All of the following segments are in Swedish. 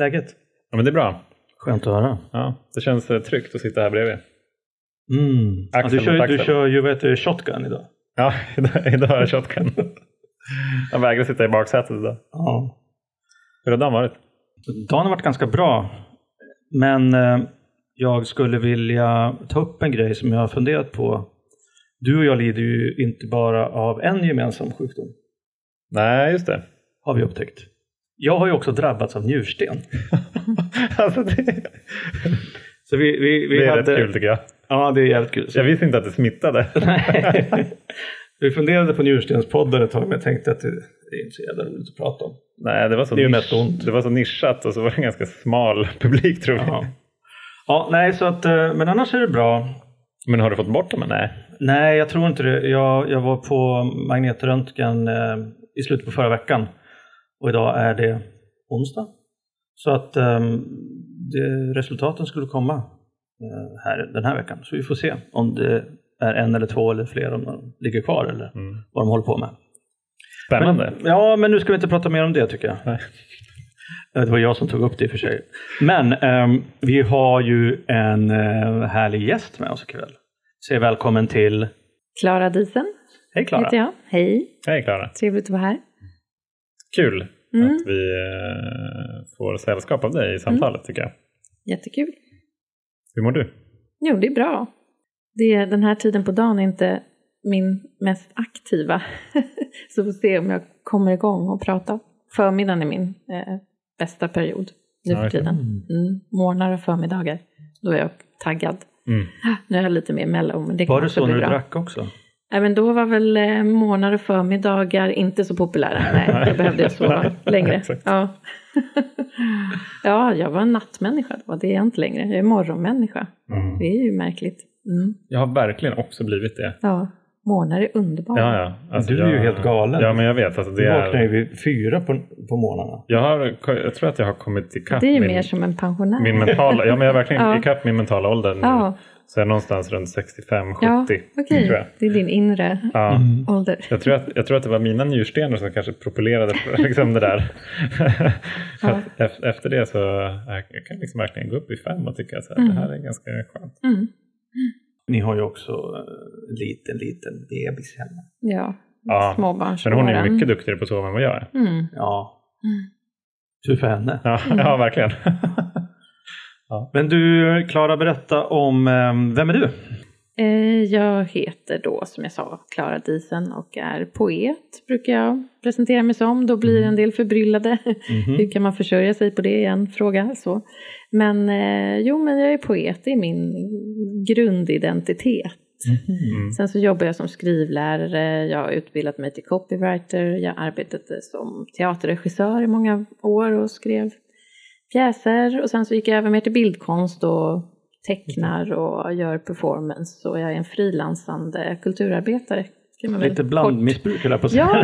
läget? Ja, men det är bra. Skönt att höra. Ja, det känns tryggt att sitta här bredvid. Mm. Ja, du kör ju shotgun idag. Ja, idag har jag shotgun. Jag vägrar sitta i baksätet idag. Ja. Hur har dagen varit? Dagen har varit ganska bra. Men jag skulle vilja ta upp en grej som jag har funderat på. Du och jag lider ju inte bara av en gemensam sjukdom. Nej, just det. Har vi upptäckt. Jag har ju också drabbats av njursten. Alltså det... Så vi hade... rätt kul tycker jag. Ja, det är jävligt kul. Så... Jag visste inte att det smittade. Nej. Vi funderade på njurstenspodden ett tag, men jag tänkte att det är inte så jävla roligt att prata om. Nej, det var så nischat och så var det en ganska smal publik tror jag. Ja, nej, så att, men annars är det bra. Men har du fått bort dem? Nej. Nej, jag tror inte det. Jag var på magnetröntgen i slutet på förra veckan. Och idag är det onsdag. Så att resultaten skulle komma här den här veckan. Så vi får se om det är en eller två eller fler, om de ligger kvar eller vad de håller på med. Spännande. Men, ja, men nu ska vi inte prata mer om det tycker jag. Nej. Det var jag som tog upp det i för sig. Men vi har ju en härlig gäst med oss ikväll. Säg välkommen till... Klara Diesen. Hej Klara. Heter jag. Hej. Hej Klara. Trevligt att vara här. Kul att vi får sällskap av dig i samtalet tycker jag. Jättekul. Hur mår du? Jo, det är bra. Den här tiden på dagen är inte min mest aktiva. Så får se om jag kommer igång och pratar. Förmiddagen är min bästa period nu för tiden. Morgnar och förmiddagar. Då är jag taggad. Mm. Nu är jag lite mer mellan. Men det var det så när du drack också? Även då var väl morgnar och förmiddagar inte så populära. Nej, då behövde jag sova längre. Ja. Ja, jag var en nattmänniska då. Det är jag inte längre. Jag är morgonmänniska. Mm. Det är ju märkligt. Mm. Jag har verkligen också blivit det. Ja, morgnar är underbara. Ja. Alltså, du är ju helt galen. Ja, men jag vet. Alltså, du vaknar ju vid 4 på morgnarna. Jag tror att jag har kommit i kapp. Det är ju mer som en pensionär. Jag är verkligen i kapp min mentala ålder nu. Ja. Så jag är någonstans runt 65-70. Ja, okej. Tror jag. Det är din inre ålder. Jag tror att det var mina njurstenar som kanske propalerade liksom det där. Efter det så jag kan liksom verkligen gå upp i 5 och tycka att det här är ganska skönt. Mm. Ni har ju också en liten bebis hemma. Ja, småbarnsmåren. Men hon är mycket duktigare på att sova än vad jag är. Mm. Ja. Tur för henne. Ja, verkligen. Ja. Men du, Klara, berätta om, vem är du? Jag heter då, som jag sa, Klara Diesen och är poet, brukar jag presentera mig som. Då blir en del förbryllade. Mm-hmm. Hur kan man försörja sig på det igen? Fråga så. Men men jag är poet, det är min grundidentitet. Mm-hmm. Sen så jobbar jag som skrivlärare, jag har utbildat mig till copywriter, jag arbetade som teaterregissör i många år och skrev pjäser, och sen så gick jag över mer till bildkonst och tecknar och gör performance, och jag är en frilansande kulturarbetare. Lite blandmissbruk eller på sig. Ja,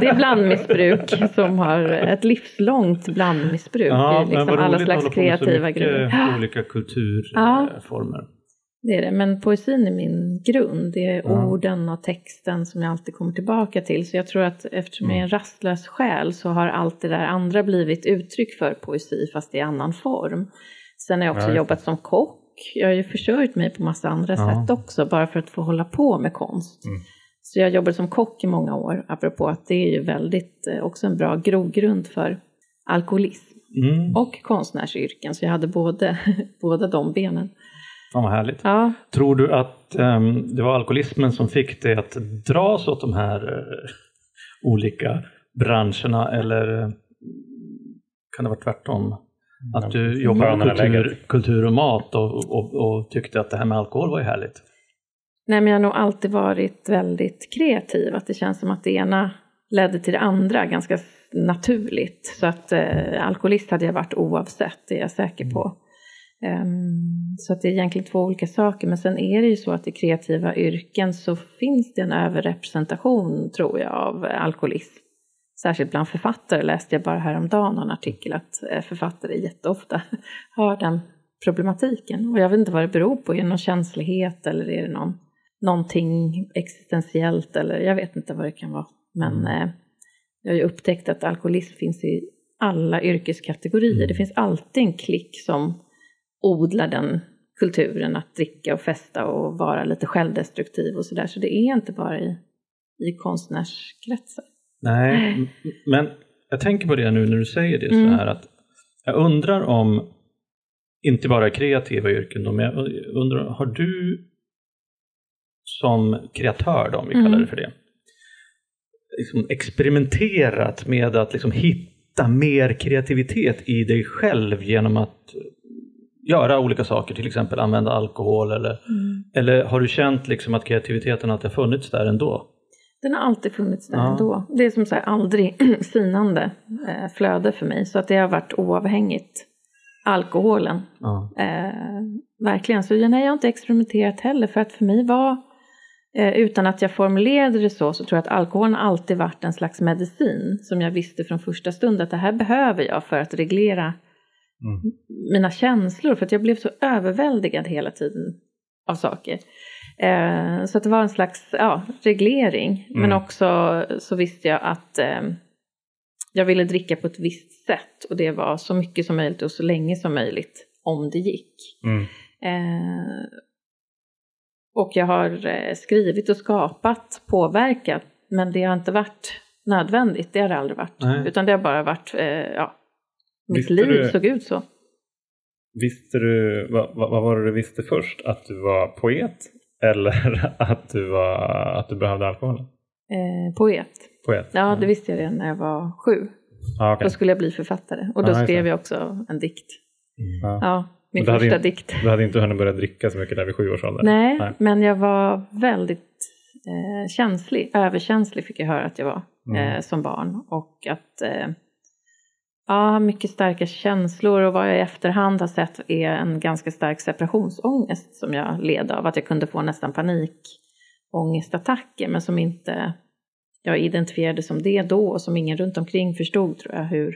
det är blandmissbruk som har ett livslångt blandmissbruk. Ja, liksom men alla slags kreativa grejer. Olika kulturformer. Det är det, men poesin är min grund. Det är orden och texten som jag alltid kommer tillbaka till. Så jag tror att eftersom jag är en rastlös själ så har allt det där andra blivit uttryck för poesi fast i annan form. Sen har jag också jobbat som kock. Jag har ju försörjt mig på massa andra sätt också bara för att få hålla på med konst. Mm. Så jag jobbade som kock i många år. Apropå att det är ju väldigt också en bra grogrund för alkoholism och konstnärsyrken. Så jag hade båda de benen. Ja, vad härligt. Ja. Tror du att det var alkoholismen som fick dig att dras åt de här olika branscherna, eller kan det vara tvärtom? Att du jobbade med kultur och mat och tyckte att det här med alkohol var ju härligt? Nej, men jag har nog alltid varit väldigt kreativ. Att det känns som att det ena ledde till det andra ganska naturligt. Så att alkoholist hade jag varit oavsett, det är jag säker på. Så att det är egentligen 2 olika saker. Men sen är det ju så att i kreativa yrken så finns det en överrepresentation, tror jag, av alkoholism. Särskilt bland författare läste jag bara häromdagen en artikel att författare jätteofta har den problematiken. Och jag vet inte vad det beror på. Är det någon känslighet eller är det någonting existentiellt? Eller jag vet inte vad det kan vara. Men jag har ju upptäckt att alkoholism finns i alla yrkeskategorier. Det finns alltid en klick som odlar den kulturen att dricka och festa och vara lite självdestruktiv och sådär. Så det är inte bara i konstnärskretsar. Nej, men jag tänker på det nu när du säger det så här att jag undrar om inte bara kreativa yrken då, men jag undrar, har du som kreatör då, om vi kallar det för det, liksom experimenterat med att liksom hitta mer kreativitet i dig själv genom att göra olika saker, till exempel använda alkohol eller har du känt liksom att kreativiteten alltid har funnits där ändå? Den har alltid funnits där ändå. Det är som så här aldrig sinande flöde för mig. Så att det har varit oavhängigt alkoholen. Verkligen. Så nej, jag har inte experimenterat heller. För att för mig var, utan att jag formulerade det så tror jag att alkoholen alltid varit en slags medicin. Som jag visste från första stund att det här behöver jag för att reglera mina känslor. För att jag blev så överväldigad hela tiden av saker. Så att det var en slags reglering. Men också så visste jag att jag ville dricka på ett visst sätt. Och det var så mycket som möjligt och så länge som möjligt om det gick. Och jag har skrivit och skapat, påverkat. Men det har inte varit nödvändigt. Det har det aldrig varit. Nej. Utan det har bara varit, mitt liv såg ut så. Visste du, vad var det du visste först? Att du var poet eller att du behövde alkohol? Poet. Ja, det visste jag redan när jag var 7. Okay. Då skulle jag bli författare. Och då skrev jag också en dikt. Min första dikt. Du hade inte hunnit börja dricka så mycket där vid 7 års ålder. Nej, men jag var väldigt känslig. Överkänslig fick jag höra att jag var som barn. Och att... mycket starka känslor och vad jag i efterhand har sett är en ganska stark separationsångest som jag led av. Att jag kunde få nästan panikångestattacker men som inte jag identifierade som det då och som ingen runt omkring förstod tror jag hur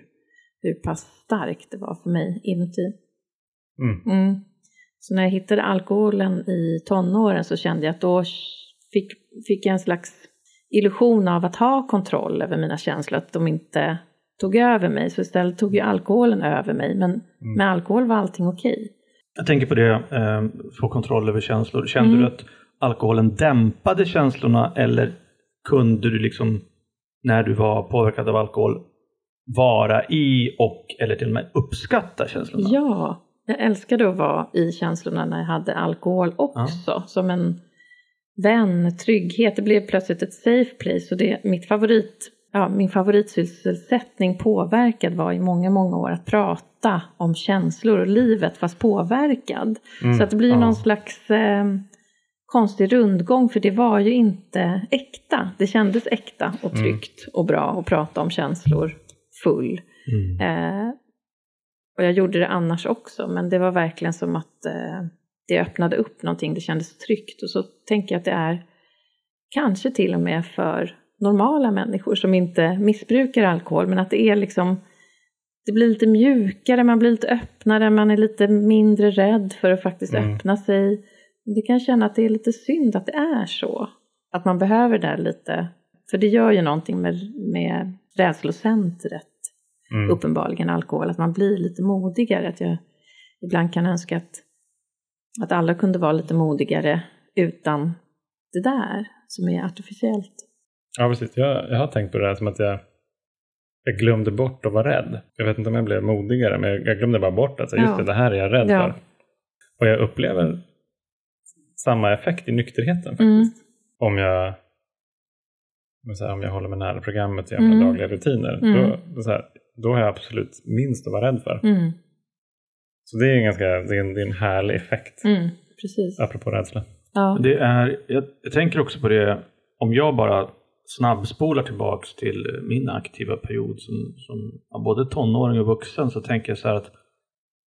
pass starkt det var för mig inuti. Så när jag hittade alkoholen i tonåren så kände jag att då fick jag en slags illusion av att ha kontroll över mina känslor, att de inte tog över mig, så istället tog ju alkoholen över mig, men med alkohol var allting okej. Jag tänker på det, få kontroll över känslor. Kände du att alkoholen dämpade känslorna eller kunde du liksom när du var påverkad av alkohol vara i och eller till och med uppskatta känslorna? Ja, jag älskade att vara i känslorna när jag hade alkohol också, som en vän, trygghet. Det blev plötsligt ett safe place och det är mitt min favoritsysselsättning påverkad var i många år att prata om känslor och livet fast påverkad. Så att det blir någon slags konstig rundgång för det var ju inte äkta. Det kändes äkta och tryggt och bra att prata om känslor full. Och jag gjorde det annars också men det var verkligen som att det öppnade upp någonting. Det kändes tryggt och så tänker jag att det är kanske till och med för normala människor som inte missbrukar alkohol. Men att det är liksom. Det blir lite mjukare. Man blir lite öppnare. Man är lite mindre rädd för att faktiskt öppna sig. Det kan känna att det är lite synd att det är så. Att man behöver det lite. För det gör ju någonting med rädslocentret. Uppenbarligen alkohol. Att man blir lite modigare. Att jag ibland kan önska att alla kunde vara lite modigare. Utan det där som är artificiellt. Ja precis, jag har tänkt på det här som att jag glömde bort att vara rädd. Jag vet inte om jag blev modigare men jag glömde bara bort att just det här är jag rädd för. Och jag upplever samma effekt i nykterheten faktiskt. Om jag håller mig nära programmet och gör mina dagliga rutiner. Då har jag absolut minst att vara rädd för. Så det är en härlig effekt. Precis. Apropå rädsla. Ja. Det är, jag tänker också på det om jag bara snabbspolar tillbaks till min aktiva period som både tonåring och vuxen så tänker jag så här att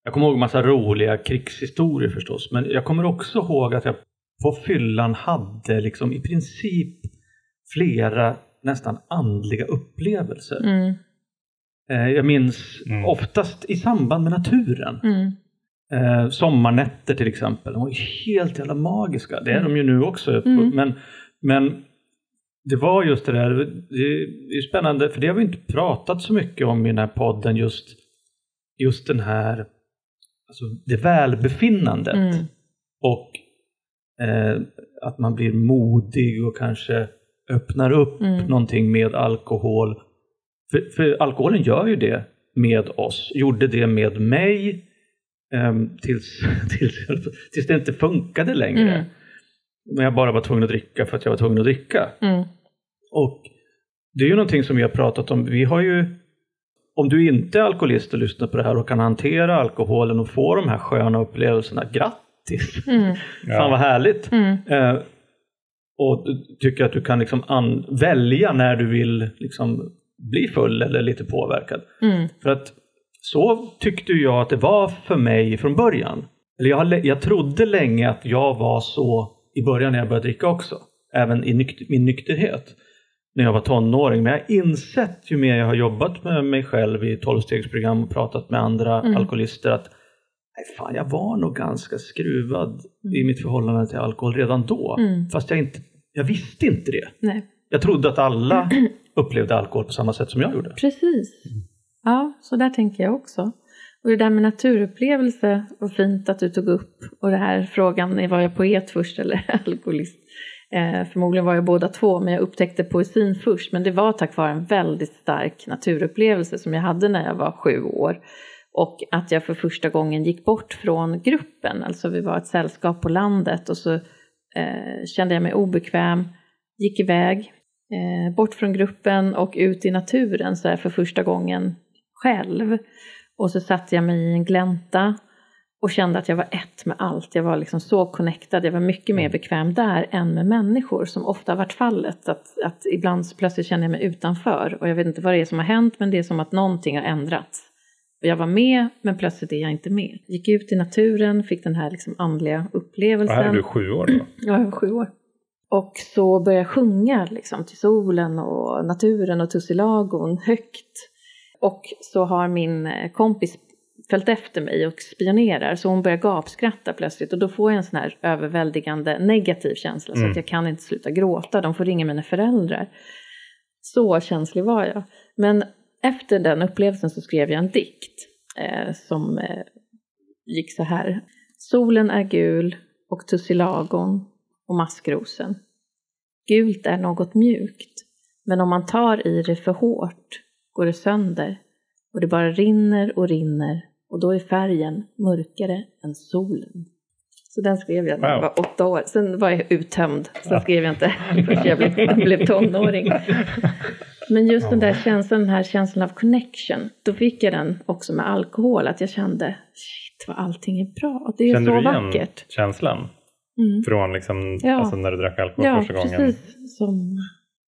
jag kommer ihåg massa roliga krigshistorier förstås men jag kommer också ihåg att jag på fyllan hade liksom i princip flera nästan andliga upplevelser. Jag minns oftast i samband med naturen. Sommarnätter till exempel. De var ju helt jävla magiska. Det är de ju nu också men Det var just det där, det är spännande för det har vi inte pratat så mycket om i den här podden, just den här, alltså det välbefinnandet och att man blir modig och kanske öppnar upp någonting med alkohol. För alkoholen gör ju det med oss, gjorde det med mig tills det inte funkade längre. Men jag bara var tvungen att dricka för att jag var tvungen att dricka. Och det är ju någonting som vi har pratat om. Vi har ju, om du inte är alkoholist och lyssnar på det här och kan hantera alkoholen och få de här sköna upplevelserna, grattis. Fan vad härligt. Och tycker att du kan liksom välja när du vill liksom bli full eller lite påverkad. För att så tyckte jag att det var för mig från början. Eller jag trodde länge att jag var så i början när jag började dricka också. Även i min nykterhet. När jag var tonåring. Men jag har insett ju mer jag har jobbat med mig själv i 12-stegsprogram och pratat med andra alkoholister att jag var nog ganska skruvad i mitt förhållande till alkohol redan då. Fast jag visste inte det. Nej. Jag trodde att alla upplevde alkohol på samma sätt som jag gjorde. Precis. Ja, så där tänker jag också. Och det där med naturupplevelse var fint att du tog upp. Och det här frågan, var jag poet först eller alkoholist? Förmodligen var jag båda två, men jag upptäckte poesin först. Men det var tack vare en väldigt stark naturupplevelse som jag hade när jag var 7 år. Och att jag för första gången gick bort från gruppen. Alltså vi var ett sällskap på landet och så kände jag mig obekväm. Gick iväg, bort från gruppen och ut i naturen så här, för första gången själv. Och så satte jag mig i en glänta och kände att jag var ett med allt. Jag var liksom så connectad. Jag var mycket mer bekväm där än med människor som ofta har varit fallet. Att ibland plötsligt känner jag mig utanför. Och jag vet inte vad det är som har hänt, men det är som att någonting har ändrats. Och jag var med, men plötsligt är jag inte med. Gick ut i naturen, fick den här liksom andliga upplevelsen. Och här är du 7 år då? Ja, jag var 7 år. Och så började jag sjunga liksom, till solen och naturen och tussilagon högt. Och så har min kompis följt efter mig och spionerar. Så hon börjar gapskratta plötsligt. Och då får jag en sån här överväldigande negativ känsla. Så att jag kan inte sluta gråta. De får ringa mina föräldrar. Så känslig var jag. Men efter den upplevelsen så skrev jag en dikt. Som gick så här. Solen är gul och tussilagon och maskrosen. Gult är något mjukt. Men om man tar i det för hårt går det sönder och det bara rinner och då är färgen mörkare än solen. Så den skrev jag när jag var 8 år. Sen var jag uttömd, så skrev jag inte förrän jag blev tonåring. Men just den här känslan av connection, då fick jag den också med alkohol, att jag kände shit vad allting är bra, det är kände så vackert. Kände du igen känslan från liksom, alltså när du drack alkohol första gången? Ja, precis som...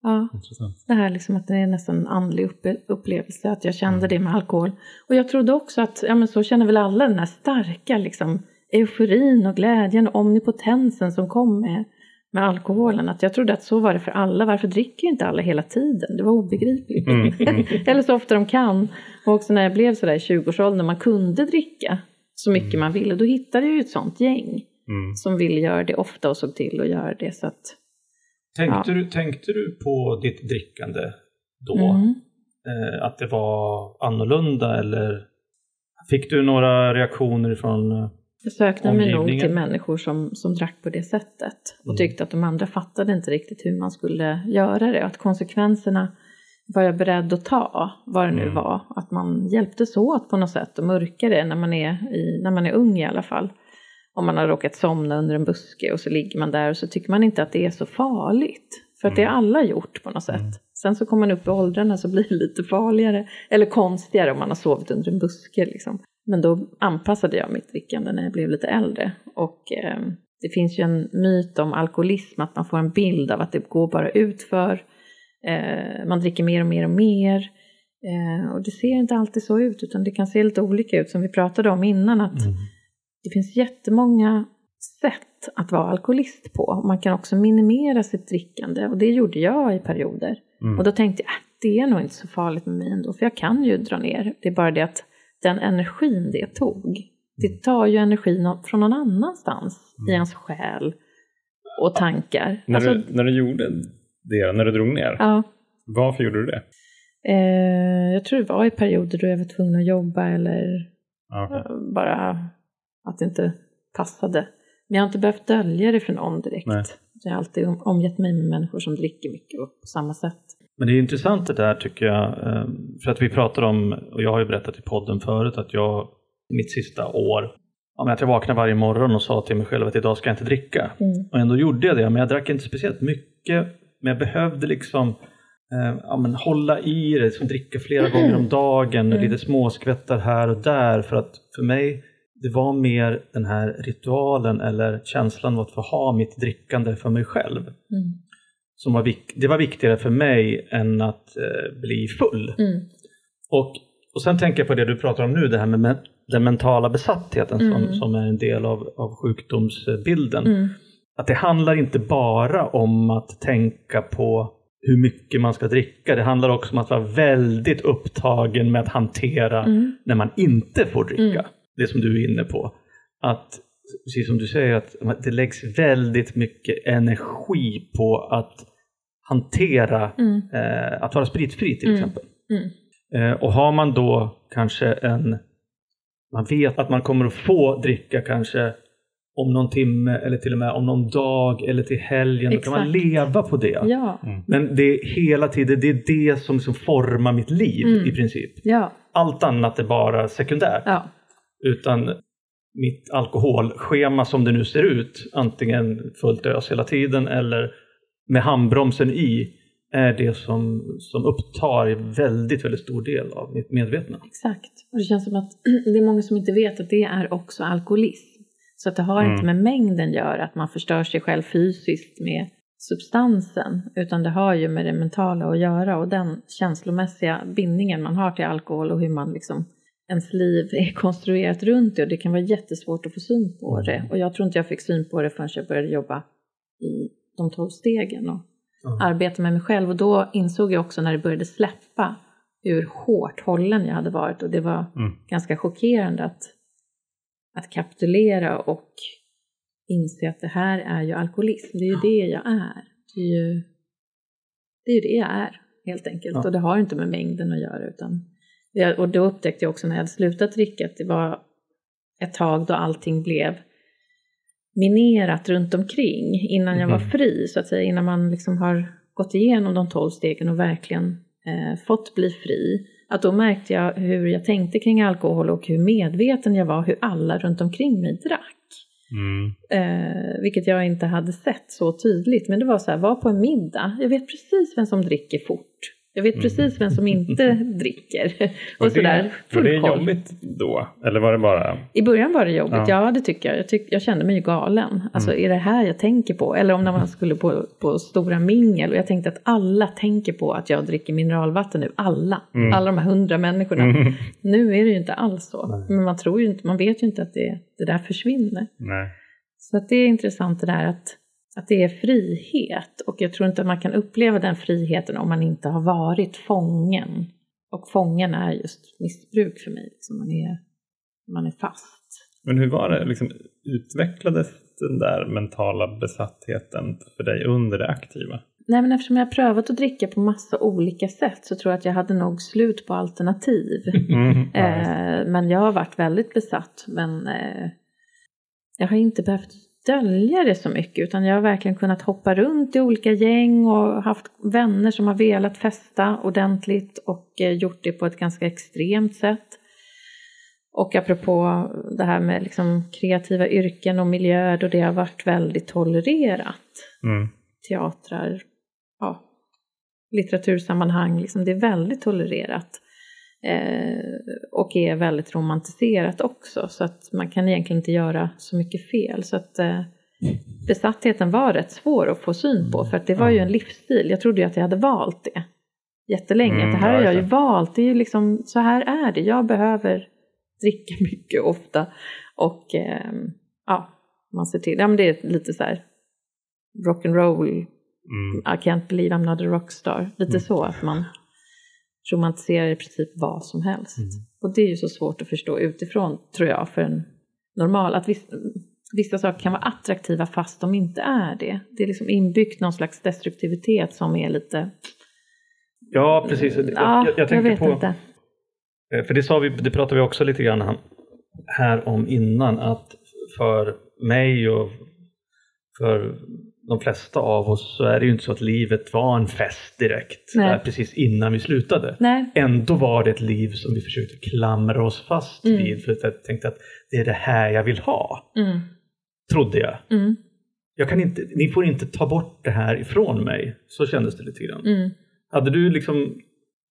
Ja, intressant. Det här liksom att det är nästan en andlig upplevelse att jag kände det med alkohol. Och jag trodde också att, ja men så känner väl alla den här starka liksom euforin och glädjen och omnipotensen som kom med alkoholen. Att jag trodde att så var det för alla. Varför dricker inte alla hela tiden? Det var obegripligt. Eller så ofta de kan. Och också när jag blev sådär i 20-årsåldern när man kunde dricka så mycket man ville. Då hittade jag ju ett sånt gäng som ville göra det ofta och såg till att göra det så att... Tänkte du på ditt drickande då? Att det var annorlunda eller fick du några reaktioner från omgivningen? Jag sökte mig nog till människor som drack på det sättet. Och tyckte att de andra fattade inte riktigt hur man skulle göra det. Att konsekvenserna var jag beredd att ta, vad det nu var. Att man hjälptes åt på något sätt och mörkade det när man är ung i alla fall. Om man har råkat somna under en buske och så ligger man där och så tycker man inte att det är så farligt. För att det är alla gjort på något sätt. Sen så kommer man upp i åldrarna så blir det lite farligare. Eller konstigare om man har sovit under en buske liksom. Men då anpassade jag mitt drickande när jag blev lite äldre. Och det finns ju en myt om alkoholism att man får en bild av att det går bara ut för. Man dricker mer och mer och mer. Och det ser inte alltid så ut utan det kan se lite olika ut som vi pratade om innan att... Det finns jättemånga sätt att vara alkoholist på. Man kan också minimera sitt drickande. Och det gjorde jag i perioder. Och då tänkte jag att det är nog inte så farligt med mig ändå. För jag kan ju dra ner. Det är bara det att den energin det tog. Det tar ju energin från någon annanstans. I ens själ och tankar. När du gjorde det när du drog ner. Ja. Varför gjorde du det? Jag tror det var i perioder då jag var tvungen att jobba eller bara att det inte passade. Men jag har inte behövt dölja det för någon direkt. Nej. Jag har alltid omgett mig med människor som dricker mycket och på samma sätt. Men det är intressant det där tycker jag. För att vi pratar om, och jag har ju berättat i podden förut att jag mitt sista år, att jag vaknade varje morgon och sa till mig själv att idag ska jag inte dricka. Mm. Och ändå gjorde jag det, men jag drack inte speciellt mycket. Men jag behövde liksom hålla i det, liksom dricka flera gånger om dagen, lite småskvättar här och där. För att för mig, det var mer den här ritualen eller känslan av att få ha mitt drickande för mig själv. Mm. Som var det var viktigare för mig än att bli full. Mm. Och sen tänker jag på det du pratar om nu, det här med den mentala besattheten som är en del av sjukdomsbilden. Mm. Att det handlar inte bara om att tänka på hur mycket man ska dricka. Det handlar också om att vara väldigt upptagen med att hantera när man inte får dricka. Mm. Det som du är inne på. Att, precis som du säger, att det läggs väldigt mycket energi på att hantera, att vara spritfri till exempel. Mm. Och har man då kanske man vet att man kommer att få dricka kanske om någon timme eller till och med om någon dag eller till helgen. Exakt. Då kan man leva på det. Ja. Mm. Men det är hela tiden, det är det som liksom formar mitt liv i princip. Ja. Allt annat är bara sekundärt. Ja. Utan mitt alkoholschema som det nu ser ut, antingen fullt ös hela tiden eller med handbromsen i, är det som upptar väldigt, väldigt stor del av mitt medvetna. Exakt. Och det känns som att det är många som inte vet att det är också alkoholism. Så att det har inte med mängden gör att man förstör sig själv fysiskt med substansen. Utan det har ju med det mentala att göra och den känslomässiga bindningen man har till alkohol och hur man liksom ens liv är konstruerat runt det. Och det kan vara jättesvårt att få syn på det. Och jag tror inte jag fick syn på det förrän jag började jobba i de 12 stegen och arbeta med mig själv. Och då insåg jag också när det började släppa hur hårt hållen jag hade varit. Och det var ganska chockerande att kapitulera och inse att det här är ju alkoholism. Det är ju det jag är. Det är ju det jag är helt enkelt. Ja. Och det har inte med mängden att göra utan... Och då upptäckte jag också när jag hade slutat dricka att det var ett tag då allting blev minerat runt omkring innan jag var fri så att säga. Innan man liksom har gått igenom de 12 stegen och verkligen fått bli fri. Att då märkte jag hur jag tänkte kring alkohol och hur medveten jag var hur alla runt omkring mig drack. Mm. Vilket jag inte hade sett så tydligt. Men det var så här, var på en middag. Jag vet precis vem som dricker fort. Jag vet precis vem som inte dricker. Och sådär. Var det jobbigt då? Eller var det bara... I början var det jobbigt. Ja, det tycker jag. Jag kände mig ju galen. Alltså, är det här jag tänker på? Eller om när man skulle på stora mingel. Och jag tänkte att alla tänker på att jag dricker mineralvatten nu. Alla. Mm. Alla de här 100 människorna. Mm. Nu är det ju inte alls så. Nej. Men man tror ju inte, man vet ju inte att det där försvinner. Nej. Så att det är intressant det där att det är frihet. Och jag tror inte att man kan uppleva den friheten om man inte har varit fången. Och fången är just missbruk för mig. Liksom man är fast. Men hur var det? Liksom, utvecklades den där mentala besattheten för dig under det aktiva? Nej, men eftersom jag har prövat att dricka på massa olika sätt så tror jag att jag hade nog slut på alternativ. Men jag har varit väldigt besatt. Men jag har inte behövt dölja det så mycket utan jag har verkligen kunnat hoppa runt i olika gäng och haft vänner som har velat festa ordentligt och gjort det på ett ganska extremt sätt. Och apropå det här med liksom kreativa yrken och miljöer då det har varit väldigt tolererat. Teatrar, litteratursammanhang, liksom det är väldigt tolererat. Och är väldigt romantiserat också. Så att man kan egentligen inte göra så mycket fel. Så att besattheten var rätt svår att få syn på. För att det var ju en livsstil. Jag trodde ju att jag hade valt det jättelänge. Det här har jag ju valt. Det är ju liksom, så här är det. Jag behöver dricka mycket ofta. Och man ser till. Ja, men det är lite så här rock'n'roll. I can't believe I'm not a rockstar. Lite så att man... romantiserar i princip vad som helst. Och det är ju så svårt att förstå utifrån tror jag för en normal, att vi, vissa saker kan vara attraktiva fast de inte är det. Det är liksom inbyggt någon slags destruktivitet som är lite... Ja, precis. Jag tänkte inte. För det pratade vi också lite grann här om innan, att för mig och för de flesta av oss så är det ju inte så att livet var en fest direkt där precis innan vi slutade. Nej. Ändå var det ett liv som vi försökte klamra oss fast vid, för jag tänkte att det är det här jag vill ha. Mm. Trodde jag. Mm. Ni får inte ta bort det här ifrån mig. Så kändes det lite grann. Mm. Hade du liksom,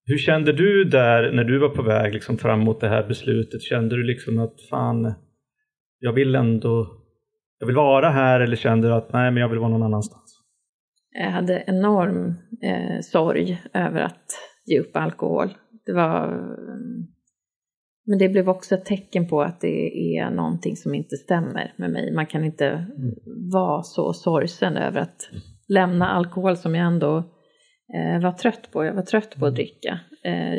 hur kände du där när du var på väg liksom fram mot det här beslutet? Kände du liksom att fan, jag vill vara här, eller kände du att nej, men jag vill vara någon annanstans? Jag hade enorm sorg över att ge upp alkohol. Det var, men det blev också ett tecken på att det är någonting som inte stämmer med mig. Man kan inte vara så sorgsen över att lämna alkohol som jag ändå... var trött på. Jag var trött på att dricka.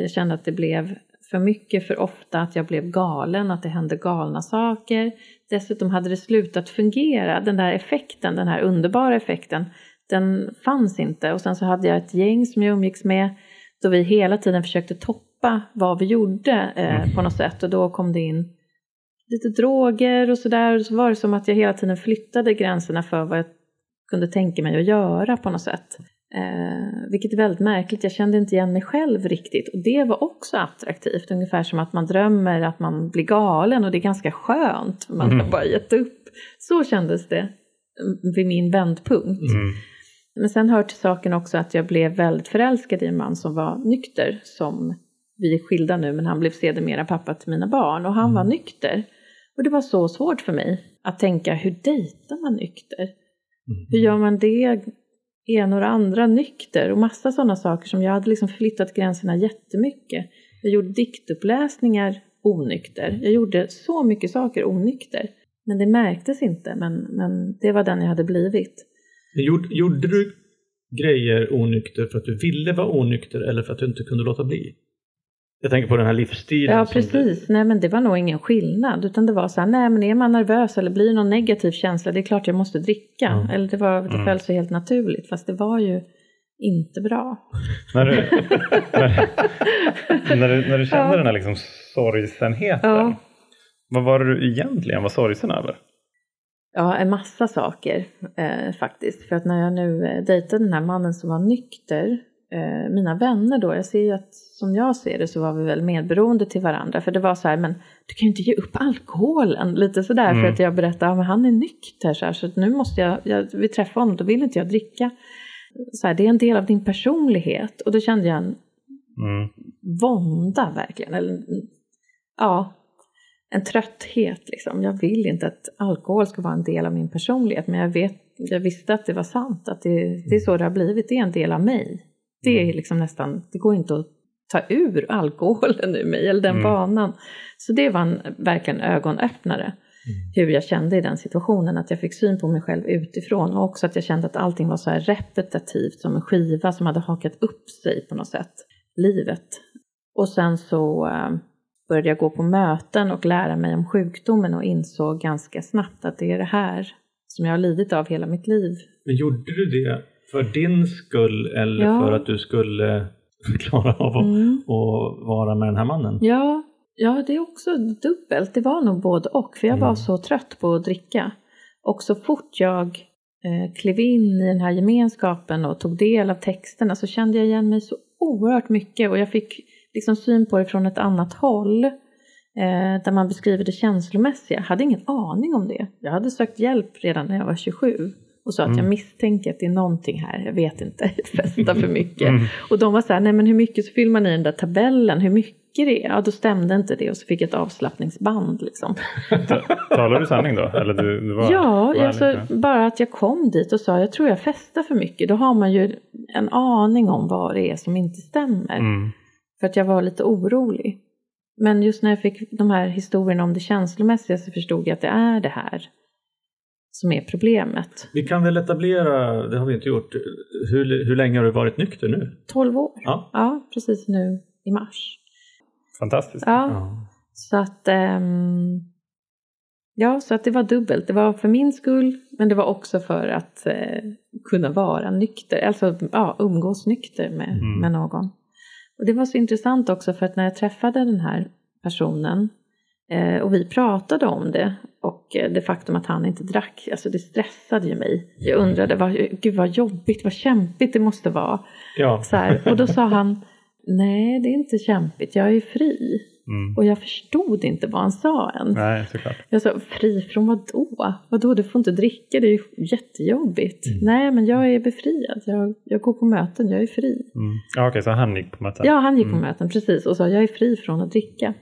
Jag kände att det blev för mycket, för ofta, att jag blev galen, att det hände galna saker. Dessutom hade det slutat fungera. Den där effekten, den här underbara effekten, den fanns inte. Och sen så hade jag ett gäng som jag umgicks med, då vi hela tiden försökte toppa vad vi gjorde på något sätt. Och då kom det in lite droger och sådär. Och så var det som att jag hela tiden flyttade gränserna för vad jag kunde tänka mig att göra på något sätt. Vilket är väldigt märkligt. Jag kände inte igen mig själv riktigt. Och det var också attraktivt. Ungefär som att man drömmer att man blir galen. Och det är ganska skönt. Man har bara gett upp. Så kändes det vid min vändpunkt. Men sen hör till saken också att jag blev väldigt förälskad i en man som var nykter. Som vi är skilda nu. Men han blev sedermera pappa till mina barn. Och han var nykter. Och det var så svårt för mig att tänka, hur dejtar man nykter? Hur gör man det? Är några andra nykter? Och massa sådana saker som jag hade liksom flyttat gränserna jättemycket. Jag gjorde diktuppläsningar onykter. Jag gjorde så mycket saker onykter. Men det märktes inte. Men det var den jag hade blivit. Gjorde du grejer onykter för att du ville vara onykter? Eller för att du inte kunde låta bli? Jag tänker på den här livsstilen. Ja, precis. Nej, men det var nog ingen skillnad. Utan det var så här, nej, men är man nervös eller blir någon negativ känsla, det är klart jag måste dricka. Mm. Eller det föll så helt naturligt. Fast det var ju inte bra. När du kände den här liksom sorgsenheten. Ja. Vad var du egentligen var sorgsen över? Ja, en massa saker faktiskt. För att när jag nu dejtade den här mannen som var nykter, mina vänner då, jag ser ju att som jag ser det så var vi väl medberoende till varandra, för det var så här, men du kan ju inte ge upp alkoholen, lite sådär för att jag berättade, ja, men han är nykter så här, så nu måste jag vi träffa honom, då vill inte jag dricka så här, det är en del av din personlighet. Och då kände jag en vånda verkligen, eller ja, en trötthet liksom. Jag vill inte att alkohol ska vara en del av min personlighet, men jag visste att det var sant, att det är så det har blivit, det är en del av mig. Det är liksom nästan, det går inte att ta ur alkoholen ur mig, eller den vanan. Så det var verkligen ögonöppnare. Hur jag kände i den situationen, att jag fick syn på mig själv utifrån. Och också att jag kände att allting var så här repetitivt, som en skiva som hade hakat upp sig på något sätt. Livet. Och sen så började jag gå på möten och lära mig om sjukdomen. Och insåg ganska snabbt att det är det här som jag har lidit av hela mitt liv. Men gjorde du det för din skull, eller för att du skulle klara av att vara med den här mannen? Ja, det är också dubbelt. Det var nog både och. För jag var så trött på att dricka. Och så fort jag klev in i den här gemenskapen och tog del av texterna, så kände jag igen mig så oerhört mycket. Och jag fick liksom syn på det från ett annat håll. Där man beskriver det känslomässiga. Jag hade ingen aning om det. Jag hade sökt hjälp redan när jag var 27. Och sa att jag misstänker att det är någonting här. Jag vet inte. Festa för mycket. Och de var så här, nej men hur mycket, så fyller man i den där tabellen. Hur mycket det är. Ja, då stämde inte det. Och så fick jag ett avslappningsband liksom. Talar du sanning då? Eller du var, ja, var alltså, bara att jag kom dit och sa, jag tror jag festar för mycket. Då har man ju en aning om vad det är som inte stämmer. För att jag var lite orolig. Men just när jag fick de här historierna om det känslomässiga, så förstod jag att det är det här som är problemet. Vi kan väl etablera, det har vi inte gjort, hur länge har du varit nykter nu? 12 år. Ja, precis nu i mars. Fantastiskt. Ja. Så att Ja, så att det var dubbelt. Det var för min skull, men det var också för att kunna vara nykter. Alltså, ja, umgås nykter med någon. Och det var så intressant också, för att när jag träffade den här personen och vi pratade om det och det faktum att han inte drack, alltså det stressade ju mig. Jag undrade, vad jobbigt, vad kämpigt det måste vara. Ja. Så här, och då sa han, nej, det är inte kämpigt, jag är fri. Mm. Och jag förstod inte vad han sa ens. Nej, såklart. Jag sa, fri från vadå? Vadå, du får inte dricka, det är ju jättejobbigt. Mm. Nej, men jag är befriad. Jag går på möten, jag är fri. Mm. Ja, okej, så han gick på möten. Ja, han gick på möten, precis. Och sa, jag är fri från att dricka.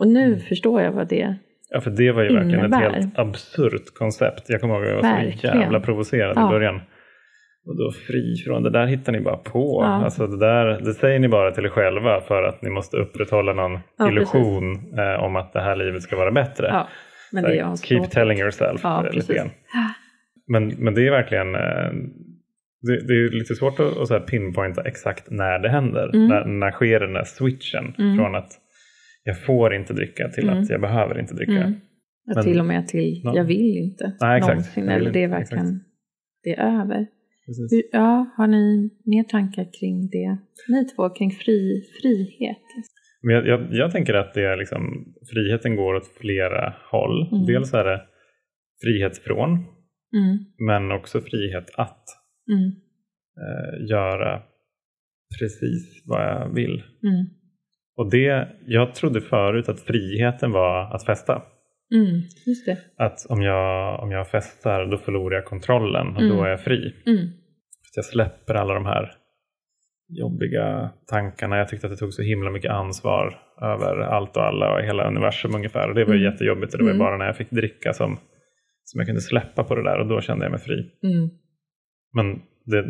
Och nu förstår jag vad det. Ja, för det var ju verkligen ett helt absurt koncept. Jag kommer ihåg att jag var så jävla provocerad i början. Och då fri från, det där hittar ni bara på. Ja. Alltså det säger ni bara till er själva för att ni måste upprätthålla någon illusion om att det här livet ska vara bättre. Ja, men det är keep telling yourself. Ja, lite grann. Men det är verkligen, det är lite svårt att så här pinpointa exakt när det händer. När sker den där switchen från att jag får inte dricka till att jag behöver inte dricka. Men, till och med till jag vill inte. Nej, exakt. Någonsin, eller det är verkligen, det är över. Precis. Ja, har ni mer tankar kring det? Ni två, kring frihet? Men jag tänker att det är liksom, friheten går åt flera håll. Dels är det frihet från, men också frihet att göra precis vad jag vill. Och det, jag trodde förut att friheten var att festa. Just det. Att om jag festar, då förlorar jag kontrollen och då är jag fri. För att jag släpper alla de här jobbiga tankarna. Jag tyckte att det tog så himla mycket ansvar över allt och alla och hela universum ungefär. Och det var ju jättejobbigt, och det var bara när jag fick dricka som jag kunde släppa på det där, och då kände jag mig fri. Men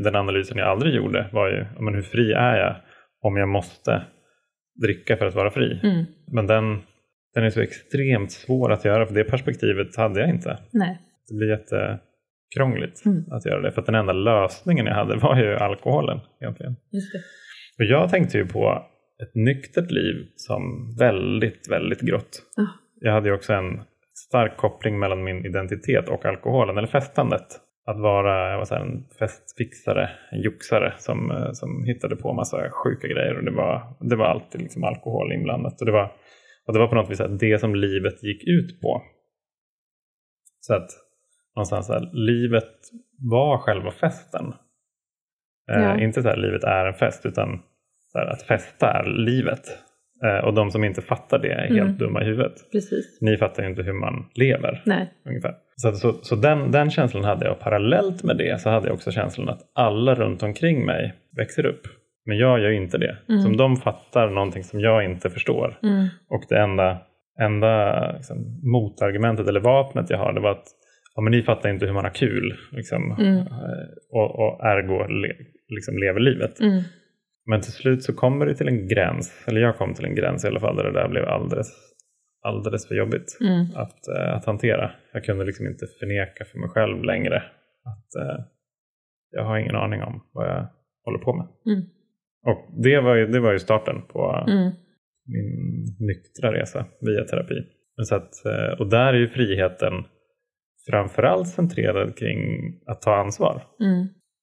den analysen jag aldrig gjorde var ju, men hur fri är jag om jag måste dricka för att vara fri? Men den är så extremt svår att göra, för det perspektivet hade jag inte. Nej. Det blir jättekrångligt att göra det, för att den enda lösningen jag hade var ju alkoholen egentligen. Just det. Och jag tänkte ju på ett nyktert liv som väldigt, väldigt grått. Oh. Jag hade ju också en stark koppling mellan min identitet och alkoholen, eller festandet. Att vara, jag var så här en festfixare, en juxare som hittade på massa sjuka grejer, och det var alltid liksom alkohol inblandat, och det var på något vis det som livet gick ut på. Så att någonstans så här, livet var själva festen. Ja. Inte så här, livet är en fest, utan så här, att festa är livet. Och de som inte fattar det är helt dumma i huvudet. Precis. Ni fattar ju inte hur man lever. Nej. Ungefär. Så den känslan hade jag. Parallellt med det så hade jag också känslan att alla runt omkring mig växer upp. Men jag gör inte det. Som de fattar någonting som jag inte förstår. Och det enda liksom, motargumentet eller vapnet jag har, det var att men ni fattar inte hur man har kul. Liksom, och ergo liksom lever livet. Men till slut så kommer det till en gräns. Eller jag kom till en gräns i alla fall, där det där blev alldeles för jobbigt att hantera. Jag kunde liksom inte förneka för mig själv längre att jag har ingen aning om vad jag håller på med. Och det var ju starten på min nyktra resa via terapi. Men så att, och där är ju friheten framförallt centrerad kring att ta ansvar.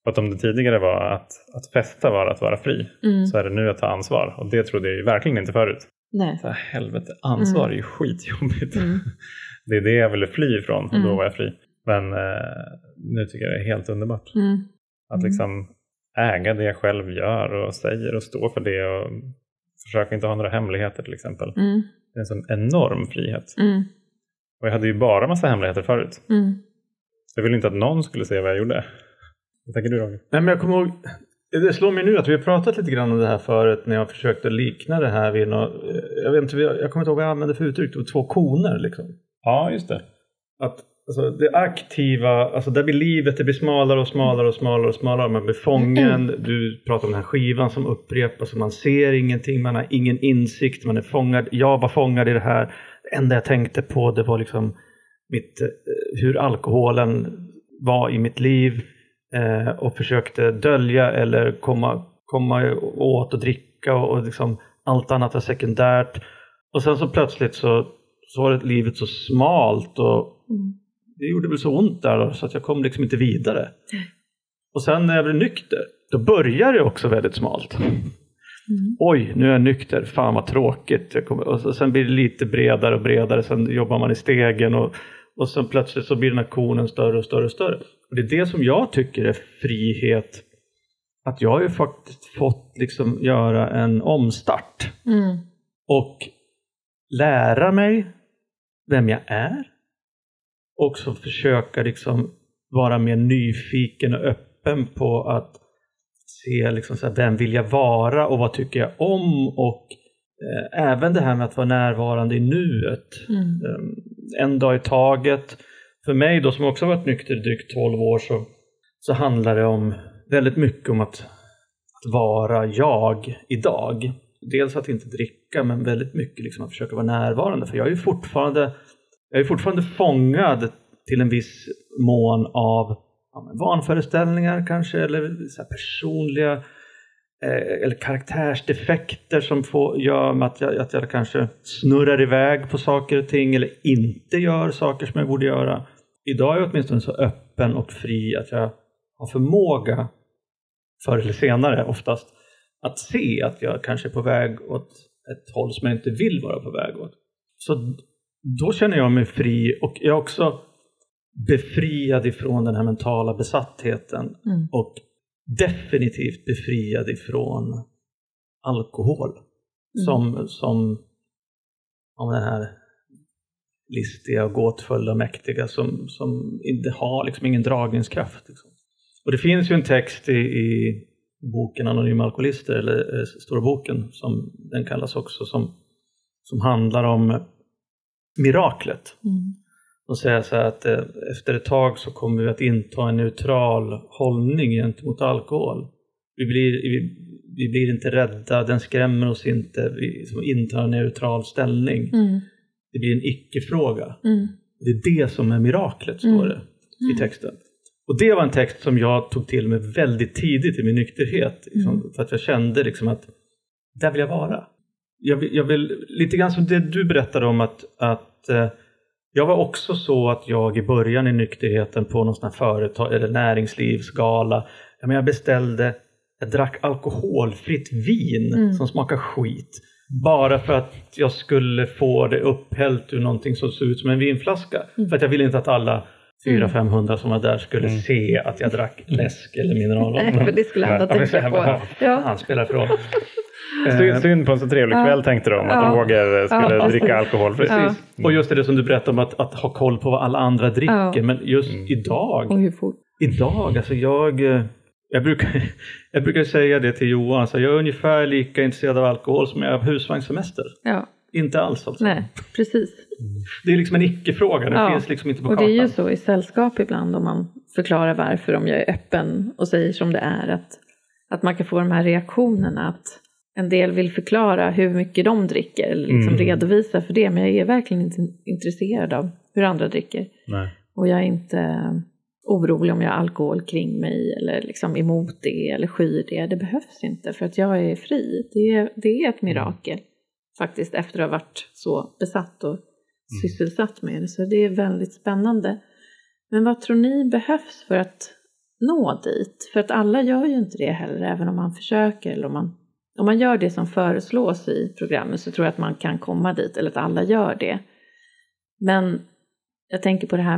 För att om det tidigare var att festa var att vara fri, så är det nu att ta ansvar. Och det trodde jag ju verkligen inte förut. Nej. Så här, helvete, ansvar är ju skitjobbigt. Det är det jag ville fly ifrån, och då var jag fri. Men nu tycker jag det är helt underbart. Att liksom äga det jag själv gör och säger och stå för det, och försöka inte ha några hemligheter till exempel. Det är en sån enorm frihet. Och jag hade ju bara massa hemligheter förut. Jag ville inte att någon skulle se vad jag gjorde. Vad tänker du, Roger? Nej, men jag kommer ihåg, det slår mig nu att vi har pratat lite grann om det här förut, när jag försökte likna det här vid något, jag kommer inte ihåg vad jag använde för uttryck, och två koner liksom. Ja, just det. Att alltså det aktiva, alltså där blir livet, det blir smalare och smalare och smalare och smalare. Man blir fången, du pratar om den här skivan som upprepas och man ser ingenting, man har ingen insikt, man är fångad. Jag var fångad i det här, det enda jag tänkte på det var liksom hur alkoholen var i mitt liv, och försökte dölja eller komma åt och dricka, och liksom allt annat var sekundärt. Och sen så plötsligt så var livet så smalt och Det gjorde väl så ont där så att jag kom liksom inte vidare. Och sen när jag blev nykter, då börjar det också väldigt smalt. Oj, nu är jag nykter. Fan vad tråkigt. Och sen blir det lite bredare och bredare. Sen jobbar man i stegen och sen plötsligt så blir den här konen större och större och större. Och det är det som jag tycker är frihet. Att jag har ju faktiskt fått liksom göra en omstart. Och lära mig vem jag är. Och så försöka liksom vara mer nyfiken och öppen på att se liksom så här, vem vill jag vara och vad tycker jag om, och även det här med att vara närvarande i nuet. En dag i taget. För mig då, som också varit nykter i drygt 12 år, så handlar det om väldigt mycket om att vara jag idag. Dels att inte dricka, men väldigt mycket liksom att försöka vara närvarande. För jag är fortfarande fångad till en viss mån av vanföreställningar kanske, eller så här personliga eller karaktärsdefekter som gör att jag kanske snurrar iväg på saker och ting, eller inte gör saker som jag borde göra. Idag är jag åtminstone så öppen och fri att jag har förmåga, förr eller senare oftast, att se att jag kanske är på väg åt ett håll som jag inte vill vara på väg åt. Så då känner jag mig fri, och jag också befriad ifrån den här mentala besattheten. Och definitivt befriad ifrån alkohol. Som den här listiga, gåtfulla, mäktiga som inte har liksom ingen dragningskraft. Liksom. Och det finns ju en text i boken Anonyma Alkoholister, eller Stora boken som den kallas också, som handlar om miraklet. Och säga så här att efter ett tag så kommer vi att inta en neutral hållning gentemot alkohol. Vi blir inte rädda, den skrämmer oss inte, vi som intar en neutral ställning. Det blir en icke-fråga. Det är det som är miraklet, står det i texten. Och det var en text som jag tog till mig väldigt tidigt i min nykterhet. För att jag kände liksom att där vill jag vara. Jag vill lite grann som det du berättade om, att jag var också så att jag i början i nykterheten på någon sån här företag eller näringslivsgala, men jag drack alkoholfritt vin som smakar skit. Bara för att jag skulle få det upphällt ur någonting som såg ut som en vinflaska. För att jag ville inte att alla 400-500 som var där skulle se att jag drack läsk eller mineralvatten. Nej, för det skulle jag inte tänka på. Han spelar för honom. Synd på en så trevlig kväll, tänkte de, att de vågar skulle dricka alkohol. Precis. Och just det som du berättade om att ha koll på vad alla andra dricker, men just idag. Och hur fort? Idag, alltså jag brukar säga det till Johan, så jag är ungefär lika intresserad av alkohol som jag är av husvagnssemester. Ja. Inte alls alltså. Nej, precis. Det är liksom en icke-fråga, det finns liksom inte på kartan. Och det är ju så i sällskap ibland, om man förklarar varför, om jag är öppen och säger som det är, att man kan få de här reaktionerna, att en del vill förklara hur mycket de dricker, eller liksom redovisa för det. Men jag är verkligen inte intresserad av hur andra dricker. Nej. Och jag är inte orolig om jag har alkohol kring mig, eller liksom emot det, eller skyr det. Det behövs inte, för att jag är fri. Det är ett mirakel faktiskt, efter att ha varit så besatt och sysselsatt med det. Så det är väldigt spännande. Men vad tror ni behövs för att nå dit? För att alla gör ju inte det heller, även om man försöker, eller om man gör det som föreslås i programmet, så tror jag att man kan komma dit, eller att alla gör det. Men jag tänker på det här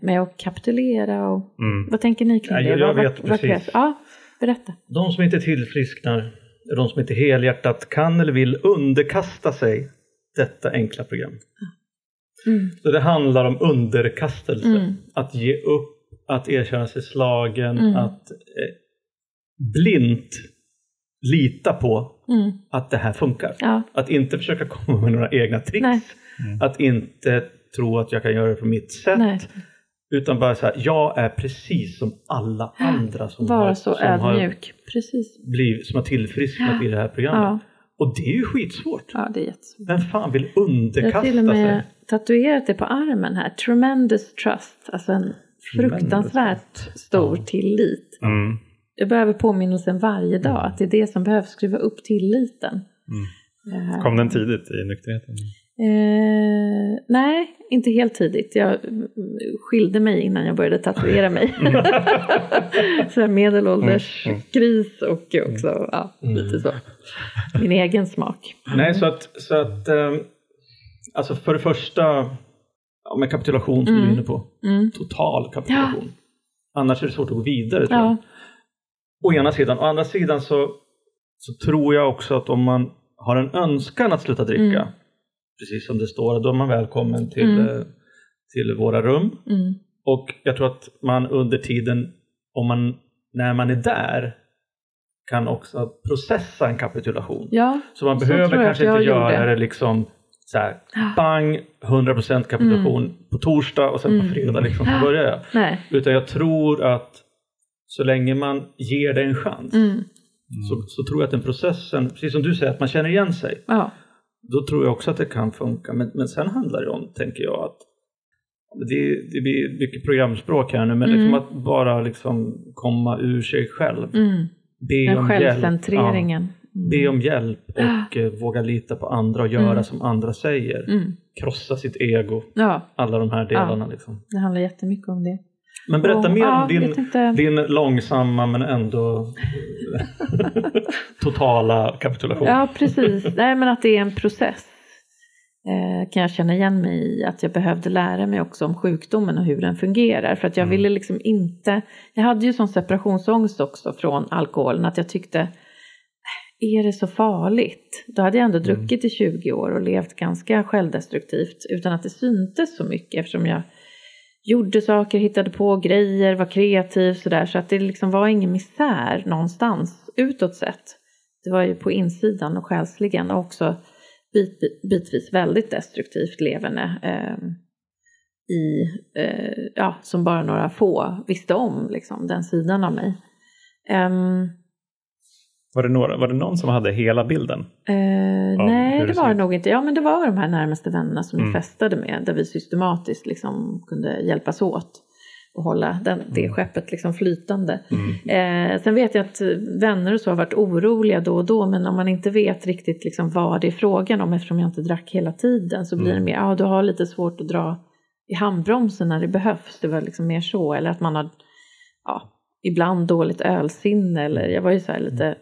med att kapitulera. Och, vad tänker ni kring det? Jag vet precis. Ja, berätta. De som inte tillfrisknar, de som inte helhjärtat kan eller vill underkasta sig detta enkla program. Så det handlar om underkastelse. Att ge upp, att erkänna sig slagen, att blint lita på att det här funkar. Att inte försöka komma med några egna tricks. Att inte tro att jag kan göra det på mitt sätt. Utan bara så här, jag är precis som alla andra som har tillfrisknat i det här programmet. Och det är ju skitsvårt. Ja, det är jättesvårt. Vem fan vill underkasta sig? Jag har till och med tatuerat det på armen här. Tremendous trust. Alltså en fruktansvärt stor tillit. Jag behöver påminnelsen varje dag, att det är det som behövs, skruva upp tilliten. Kom den tidigt i nykterheten? Nej, inte helt tidigt. Jag skilde mig innan jag började tatuera mig. Så här medelålderskris och också lite så. Min egen smak. Nej, så att alltså för det första med kapitulation som du är inne på. Mm. Total kapitulation. Ja. Annars är det svårt att gå vidare, tror jag. Å andra sidan så tror jag också att om man har en önskan att sluta dricka, precis som det står, då är man välkommen till våra rum. Mm. Och jag tror att man under tiden, när man är där, kan också processa en kapitulation. Ja, så man behöver kanske inte göra det liksom så här, bang, 100% kapitulation på torsdag och sen på fredag liksom börjar jag. Nej. Utan jag tror att så länge man ger det en chans, så tror jag att den processen, precis som du säger, att man känner igen sig. Ja. Då tror jag också att det kan funka. Men sen handlar det om, tänker jag, att det blir mycket programspråk här nu, men liksom att bara liksom komma ur sig själv. Be om hjälp. Självcentreringen. Be om hjälp och våga lita på andra och göra som andra säger. Krossa sitt ego. Ja. Alla de här delarna. Ja. Liksom. Det handlar jättemycket om det. Men berätta mer om din långsamma men ändå totala kapitulation. Ja, precis. Nej, men att det är en process. Kan jag känna igen mig i att jag behövde lära mig också om sjukdomen och hur den fungerar. För att jag ville liksom inte... Jag hade ju sån separationsångest också från alkoholen. Att jag tyckte, är det så farligt? Då hade jag ändå druckit i 20 år och levt ganska självdestruktivt. Utan att det syntes så mycket, eftersom jag... gjorde saker, hittade på grejer, var kreativ sådär. Så att det liksom var ingen misär någonstans utåt sett. Det var ju på insidan och själsligen. Och också bitvis väldigt destruktivt levande. Som bara några få visste om liksom, den sidan av mig. Var det någon som hade hela bilden? Nej, det var det nog inte. Ja, men det var de här närmaste vännerna som vi festade med. Där vi systematiskt liksom kunde hjälpas åt. Och hålla det skeppet liksom flytande. Sen vet jag att vänner och så har varit oroliga då och då. Men om man inte vet riktigt liksom vad det är frågan om. Eftersom jag inte drack hela tiden. Så blir det mer, du har lite svårt att dra i handbromsen när det behövs. Det var liksom mer så. Eller att man har... ibland dåligt ölsinne, eller jag var ju så här lite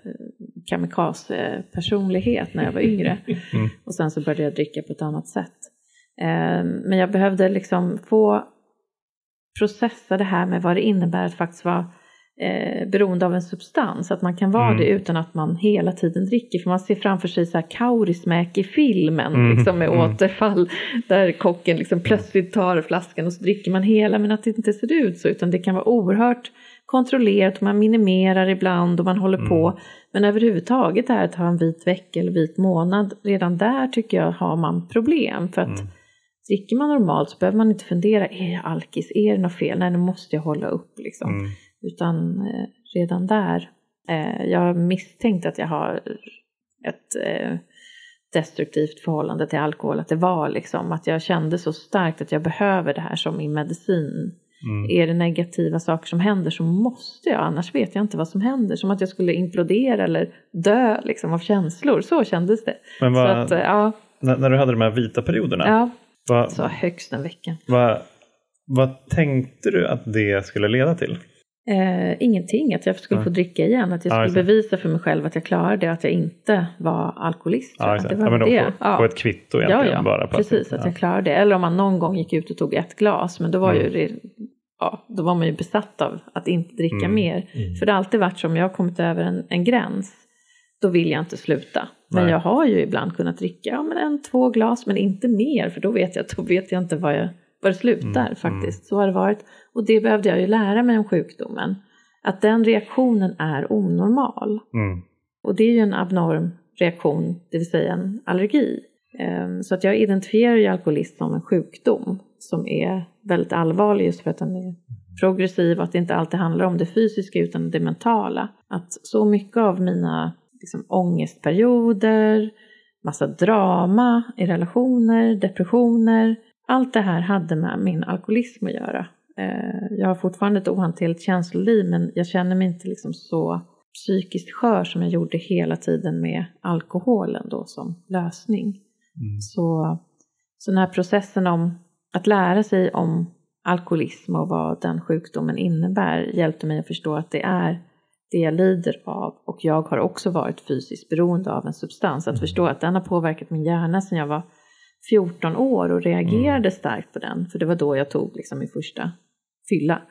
kamikaze personlighet när jag var yngre. Och sen så började jag dricka på ett annat sätt. Men jag behövde liksom få processa det här med vad det innebär att faktiskt vara beroende av en substans. Att man kan vara det utan att man hela tiden dricker. För man ser framför sig så här kaurismäk i filmen. Liksom med återfall. Där kocken liksom plötsligt tar flaskan och så dricker man hela. Men att det inte ser ut så. Utan det kan vara oerhört kontrollerat. Och man minimerar ibland och man håller på. Men överhuvudtaget är att ha en vit vecka eller vit månad. Redan där tycker jag har man problem. För att dricker man normalt så behöver man inte fundera. Är jag alkis? Är det något fel? Nej, nu måste jag hålla upp liksom. Utan redan där. Jag misstänkte att jag har ett destruktivt förhållande till alkohol. Att det var liksom att jag kände så starkt att jag behöver det här som min medicin. Är det negativa saker som händer så måste jag. Annars vet jag inte vad som händer. Som att jag skulle implodera eller dö liksom, av känslor. Så kändes det. Men så att, när du hade de här vita perioderna. Ja, så högst en vecka. Vad tänkte du att det skulle leda till? Ingenting, att jag skulle få dricka igen, att jag skulle bevisa för mig själv att jag klarade det, att jag inte var alkoholist. Att det var få ett kvitto egentligen. Bara på precis, att jag klarade det. Eller om man någon gång gick ut och tog ett glas, men då var då var man ju besatt av att inte dricka mer. För det har alltid varit som jag har kommit över en gräns, då vill jag inte sluta. Men jag har ju ibland kunnat dricka 1-2 glas, men inte mer, för då vet jag inte vad jag var det slutar faktiskt. Så har det varit. Och det behövde jag ju lära mig om sjukdomen. Att den reaktionen är onormal. Och det är ju en abnorm reaktion. Det vill säga en allergi. Så att jag identifierar ju alkoholism som en sjukdom. Som är väldigt allvarlig just för att den är progressiv. Att det inte alltid handlar om det fysiska utan det mentala. Att så mycket av mina liksom, ångestperioder. Massa drama i relationer. Depressioner. Allt det här hade med min alkoholism att göra. Jag har fortfarande ett ohanterligt känsloliv, men jag känner mig inte liksom så psykiskt skör som jag gjorde hela tiden med alkoholen då som lösning. Så Så den här processen om att lära sig om alkoholism och vad den sjukdomen innebär hjälpte mig att förstå att det är det jag lider av. Och jag har också varit fysiskt beroende av en substans. Att förstå att den har påverkat min hjärna sedan jag var 14 år och reagerade starkt på den. För det var då jag tog liksom min första fylla.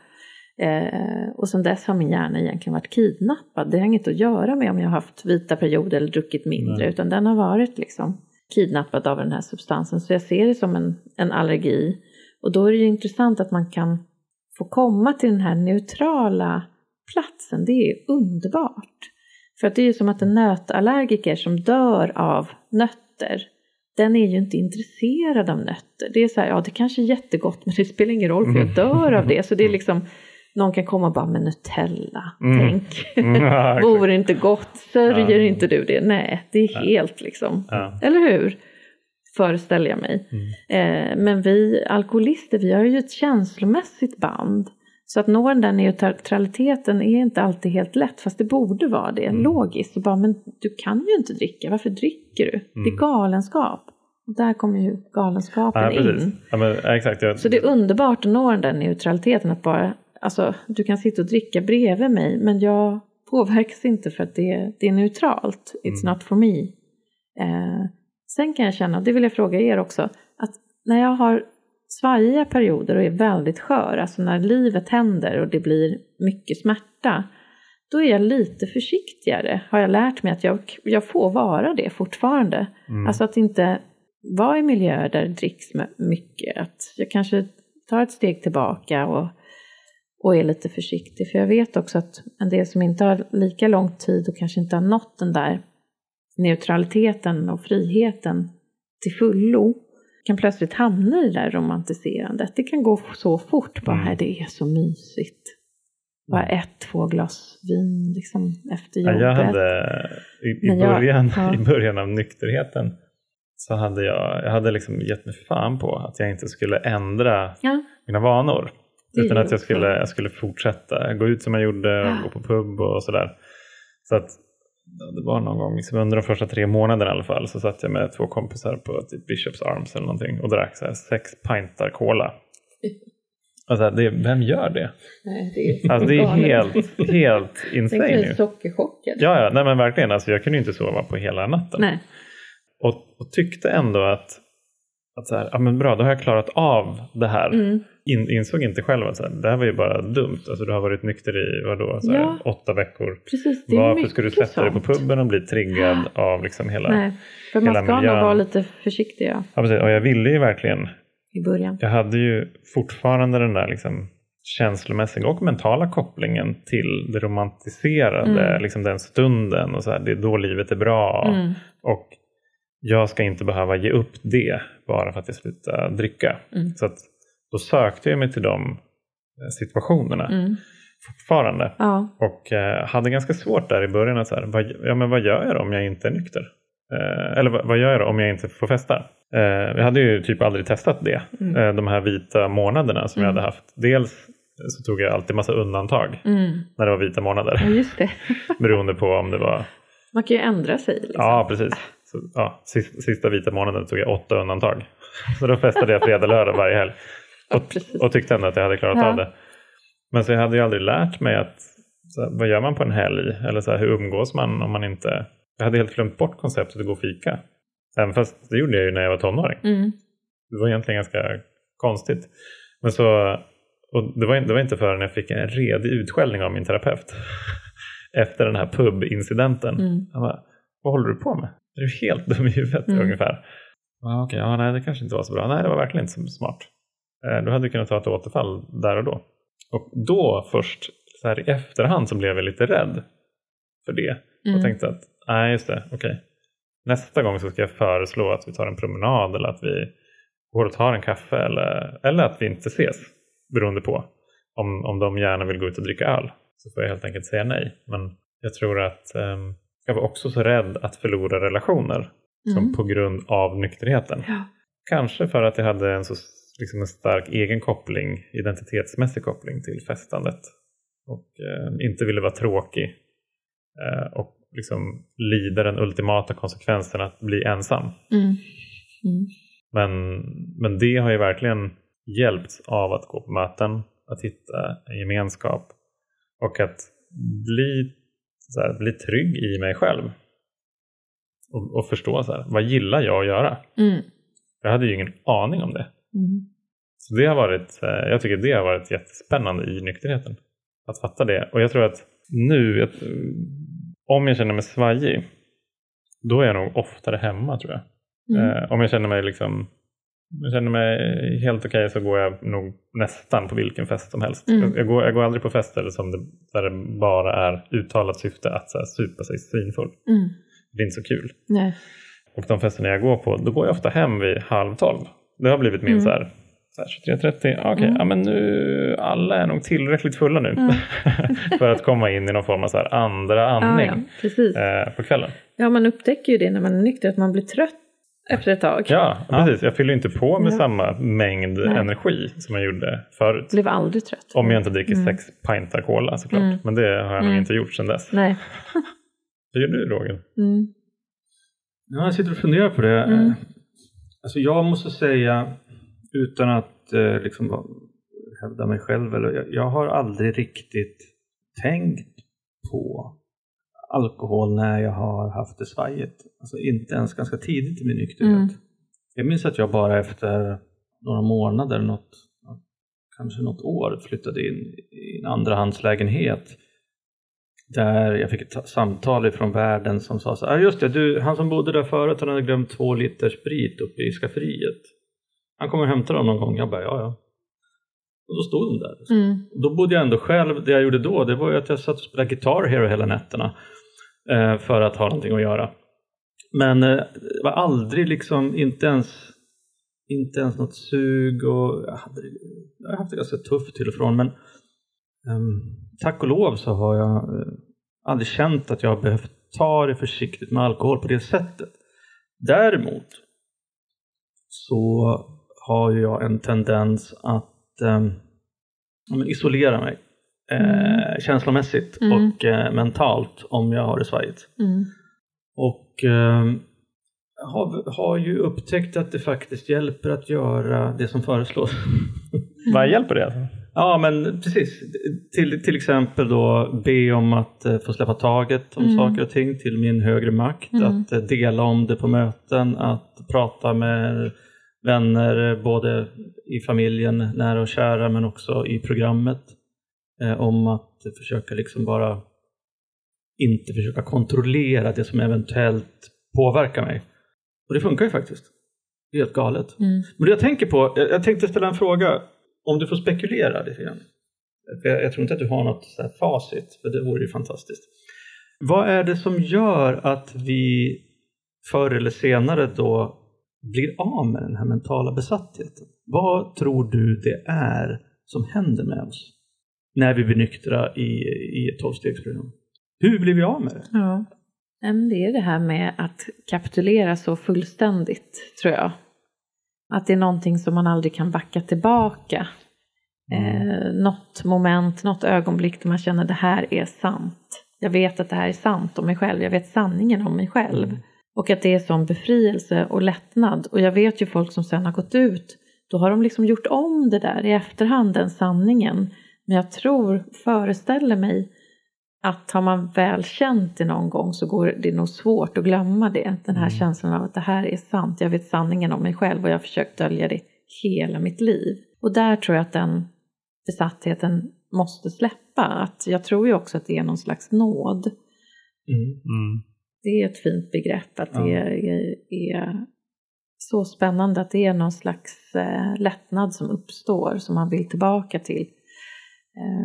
Och sedan dess har min hjärna egentligen varit kidnappad. Det har inget att göra med om jag har haft vita perioder eller druckit mindre. Nej. Utan den har varit liksom kidnappad av den här substansen. Så jag ser det som en allergi. Och då är det ju intressant att man kan få komma till den här neutrala platsen. Det är underbart. För att det är ju som att en nötallergiker som dör av nötter, den är ju inte intresserad av nötter. Det är så här, ja det kanske är jättegott, men det spelar ingen roll för jag dör av det. Så det är liksom, någon kan komma och bara, men Nutella, tänk. Vore inte gott, sörjer inte du det? Nej, det är helt liksom. Eller hur? Föreställer jag mig. Men vi alkoholister, vi har ju ett känslomässigt band. Så att nå den där neutraliteten är inte alltid helt lätt. Fast det borde vara det. Logiskt. Så bara, men du kan ju inte dricka. Varför dricker du? Det är galenskap. Och där kommer ju galenskapen in. Ja, men, exakt, så det är underbart att nå den där neutraliteten. Att bara, alltså, du kan sitta och dricka bredvid mig. Men jag påverkas inte för att det är neutralt. It's not for me. Sen kan jag känna, det vill jag fråga er också. Att när jag har svajiga perioder och är väldigt skör, alltså när livet händer och det blir mycket smärta, då är jag lite försiktigare, har jag lärt mig att jag får vara det fortfarande, alltså att inte vara i miljöer där det dricks mycket, att jag kanske tar ett steg tillbaka och är lite försiktig, för jag vet också att en del som inte har lika lång tid och kanske inte har nått den där neutraliteten och friheten till fullo kan plötsligt hamna i det där romantiserandet. Det kan gå så fort. Bara, här, det är så mysigt. Bara 1-2 glas vin liksom, efter jobbet. Ja, jag hade, i början av nykterheten så hade jag hade liksom gett mig fan på att jag inte skulle ändra mina vanor. Utan att jag skulle fortsätta. Gå ut som jag gjorde och gå på pub och sådär. Så att det var någon gång, liksom under de första 3 månaderna i alla fall, så satt jag med 2 kompisar på typ Bishops Arms eller någonting och drack så här 6 pintar cola. Alltså, vem gör det? Nej, det är helt insane. Det är sockerchocken. Ja, nej men verkligen. Alltså, jag kunde ju inte sova på hela natten. Nej. Och tyckte ändå att så här, ja men bra, då har jag klarat av det här. Insåg inte själv att så här, det här var ju bara dumt. Alltså du har varit nykter i, vadå, så här, 8 veckor. Precis, det är varför ska du sätta dig på pubben och bli triggad av liksom hela miljön? Nej, för man ska nog vara lite försiktig. Ja, precis. Och jag ville ju verkligen, i början. Jag hade ju fortfarande den där liksom känslomässiga och mentala kopplingen till det romantiserade. Liksom den stunden och så här, det är då livet är bra. Och jag ska inte behöva ge upp det bara för att jag slutar dricka. Så att då sökte jag mig till de situationerna fortfarande. Ja. Och hade ganska svårt där i början att så här, vad gör jag om jag inte är nykter? Eller vad gör jag om jag inte får festa? Jag hade ju typ aldrig testat det. De här vita månaderna som jag hade haft. Dels så tog jag alltid massa undantag när det var vita månader. Ja, just det. Beroende på om det var... Man kan ju ändra sig. Liksom. Ja, precis. Så, ja, sista vita månaden tog jag 8 undantag. Så då festade jag fredag, lördag varje helg. Och tyckte ändå att jag hade klarat av det. Men så jag hade ju aldrig lärt mig att så här, vad gör man på en helg? Eller så här, hur umgås man om man inte... Jag hade helt glömt bort konceptet att gå och fika. Även fast det gjorde jag ju när jag var tonåring. Det var egentligen ganska konstigt. Men så... Och det var inte förrän jag fick en redig utskällning av min terapeut. Efter den här pub-incidenten. Han bara, vad håller du på med? Är du helt dum i huvudet ungefär? Okej, ja, nej, det kanske inte var så bra. Nej, det var verkligen inte så smart. Du hade kunnat ta ett återfall där och då. Och då först, så här i efterhand, så blev jag lite rädd för det. Och tänkte att, nej just det, okej. Nästa gång så ska jag föreslå att vi tar en promenad. Eller att vi går och tar en kaffe. Eller att vi inte ses. Beroende på. Om de gärna vill gå ut och dricka öl. Så får jag helt enkelt säga nej. Men jag tror att jag var också så rädd att förlora relationer. Som på grund av nykterheten. Ja. Kanske för att jag hade en så... Liksom en stark egen koppling, identitetsmässig koppling till festandet. Och inte ville vara tråkig. Och liksom lida den ultimata konsekvensen att bli ensam. Men det har ju verkligen hjälpt av att gå på möten, att hitta en gemenskap och att bli trygg i mig själv. Och förstå vad gillar jag att göra? Mm. Jag hade ju ingen aning om det. Mm. Så det har varit, jag tycker det har varit jättespännande i nykterheten. Att fatta det. Och jag tror att nu, om jag känner mig svajig, då är jag nog oftare hemma, tror jag. Mm. Om jag känner mig helt okej, så går jag nog nästan på vilken fest som helst. Mm. Jag går aldrig på fester som där det bara är uttalat syfte att supa sig svinfull. Mm. Det är inte så kul. Nej. Och de festerna jag går på, då går jag ofta hem vid 11:30. Det har blivit min 23:30. Okej, men nu alla är nog tillräckligt fulla nu. Mm. för att komma in i någon form av andra andning på kvällen. Ja, man upptäcker ju det när man är nykter att man blir trött efter ett tag. Ja, precis. Jag fyller inte på med samma mängd energi som jag gjorde förut. Blev aldrig trött. Om jag inte dricker 6 pintar cola, såklart. Mm. Men det har jag nog inte gjort sedan dess. Nej. Vad gör du, Roger? Mm. Ja, jag sitter och funderar på det. Mm. Alltså jag måste säga, utan att hävda mig själv, eller jag har aldrig riktigt tänkt på alkohol när jag har haft det svajet. Alltså inte ens ganska tidigt i min nykterhet. Mm. Jag minns att jag bara efter några månader, kanske något år, flyttade in i en andrahandslägenhet. Där jag fick ett samtal ifrån världen som sa så här: just det, du, han som bodde där förut, han hade glömt 2 liter sprit uppe i skafferiet. Han kommer hämta dem någon gång. Jag bara, ja. Och då stod de där. Mm. Då bodde jag ändå själv. Det jag gjorde då, det var ju att jag satt och spelade gitarr här hela nätterna. För att ha någonting att göra. Men det var aldrig inte ens något sug. Och jag hade haft det ganska tufft till och från. Men tack och lov så har jag aldrig känt att jag har behövt ta det försiktigt med alkohol på det sättet. Däremot så har jag en tendens att isolera mig känslomässigt och mentalt om jag har det svajigt. Mm. Och har ju upptäckt att det faktiskt hjälper att göra det som föreslås. Vad hjälper det alltså? Ja, men precis. Till exempel då be om att få släppa taget om saker och ting till min högre makt. Mm. Att dela om det på möten. Att prata med vänner både i familjen, nära och kära, men också i programmet. Om att försöka bara inte försöka kontrollera det som eventuellt påverkar mig. Och det funkar ju faktiskt. Det är helt galet. Mm. Men det jag tänkte ställa en fråga. Om du får spekulera lite grann. Jag tror inte att du har något så här facit. För det vore ju fantastiskt. Vad är det som gör att vi förr eller senare då blir av med den här mentala besattheten? Vad tror du det är som händer med oss när vi blir nyktra i ett 12-stegsprogram? Hur blir vi av med det? Ja, det är det här med att kapitulera så fullständigt, tror jag. Att det är någonting som man aldrig kan backa tillbaka. Något moment, något ögonblick där man känner det här är sant. Jag vet att det här är sant om mig själv. Jag vet sanningen om mig själv. Mm. Och att det är som befrielse och lättnad. Och jag vet ju folk som sen har gått ut. Då har de gjort om det där i efterhand, den sanningen. Men jag föreställer mig att har man väl känt det någon gång så går det nog svårt att glömma det. Den här känslan av att det här är sant. Jag vet sanningen om mig själv och jag har försökt dölja det hela mitt liv. Och där tror jag att den besattheten måste släppa. Jag tror ju också att det är någon slags nåd. Mm. Mm. Det är ett fint begrepp. Att det är så spännande att det är någon slags lättnad som uppstår. Som man vill tillbaka till.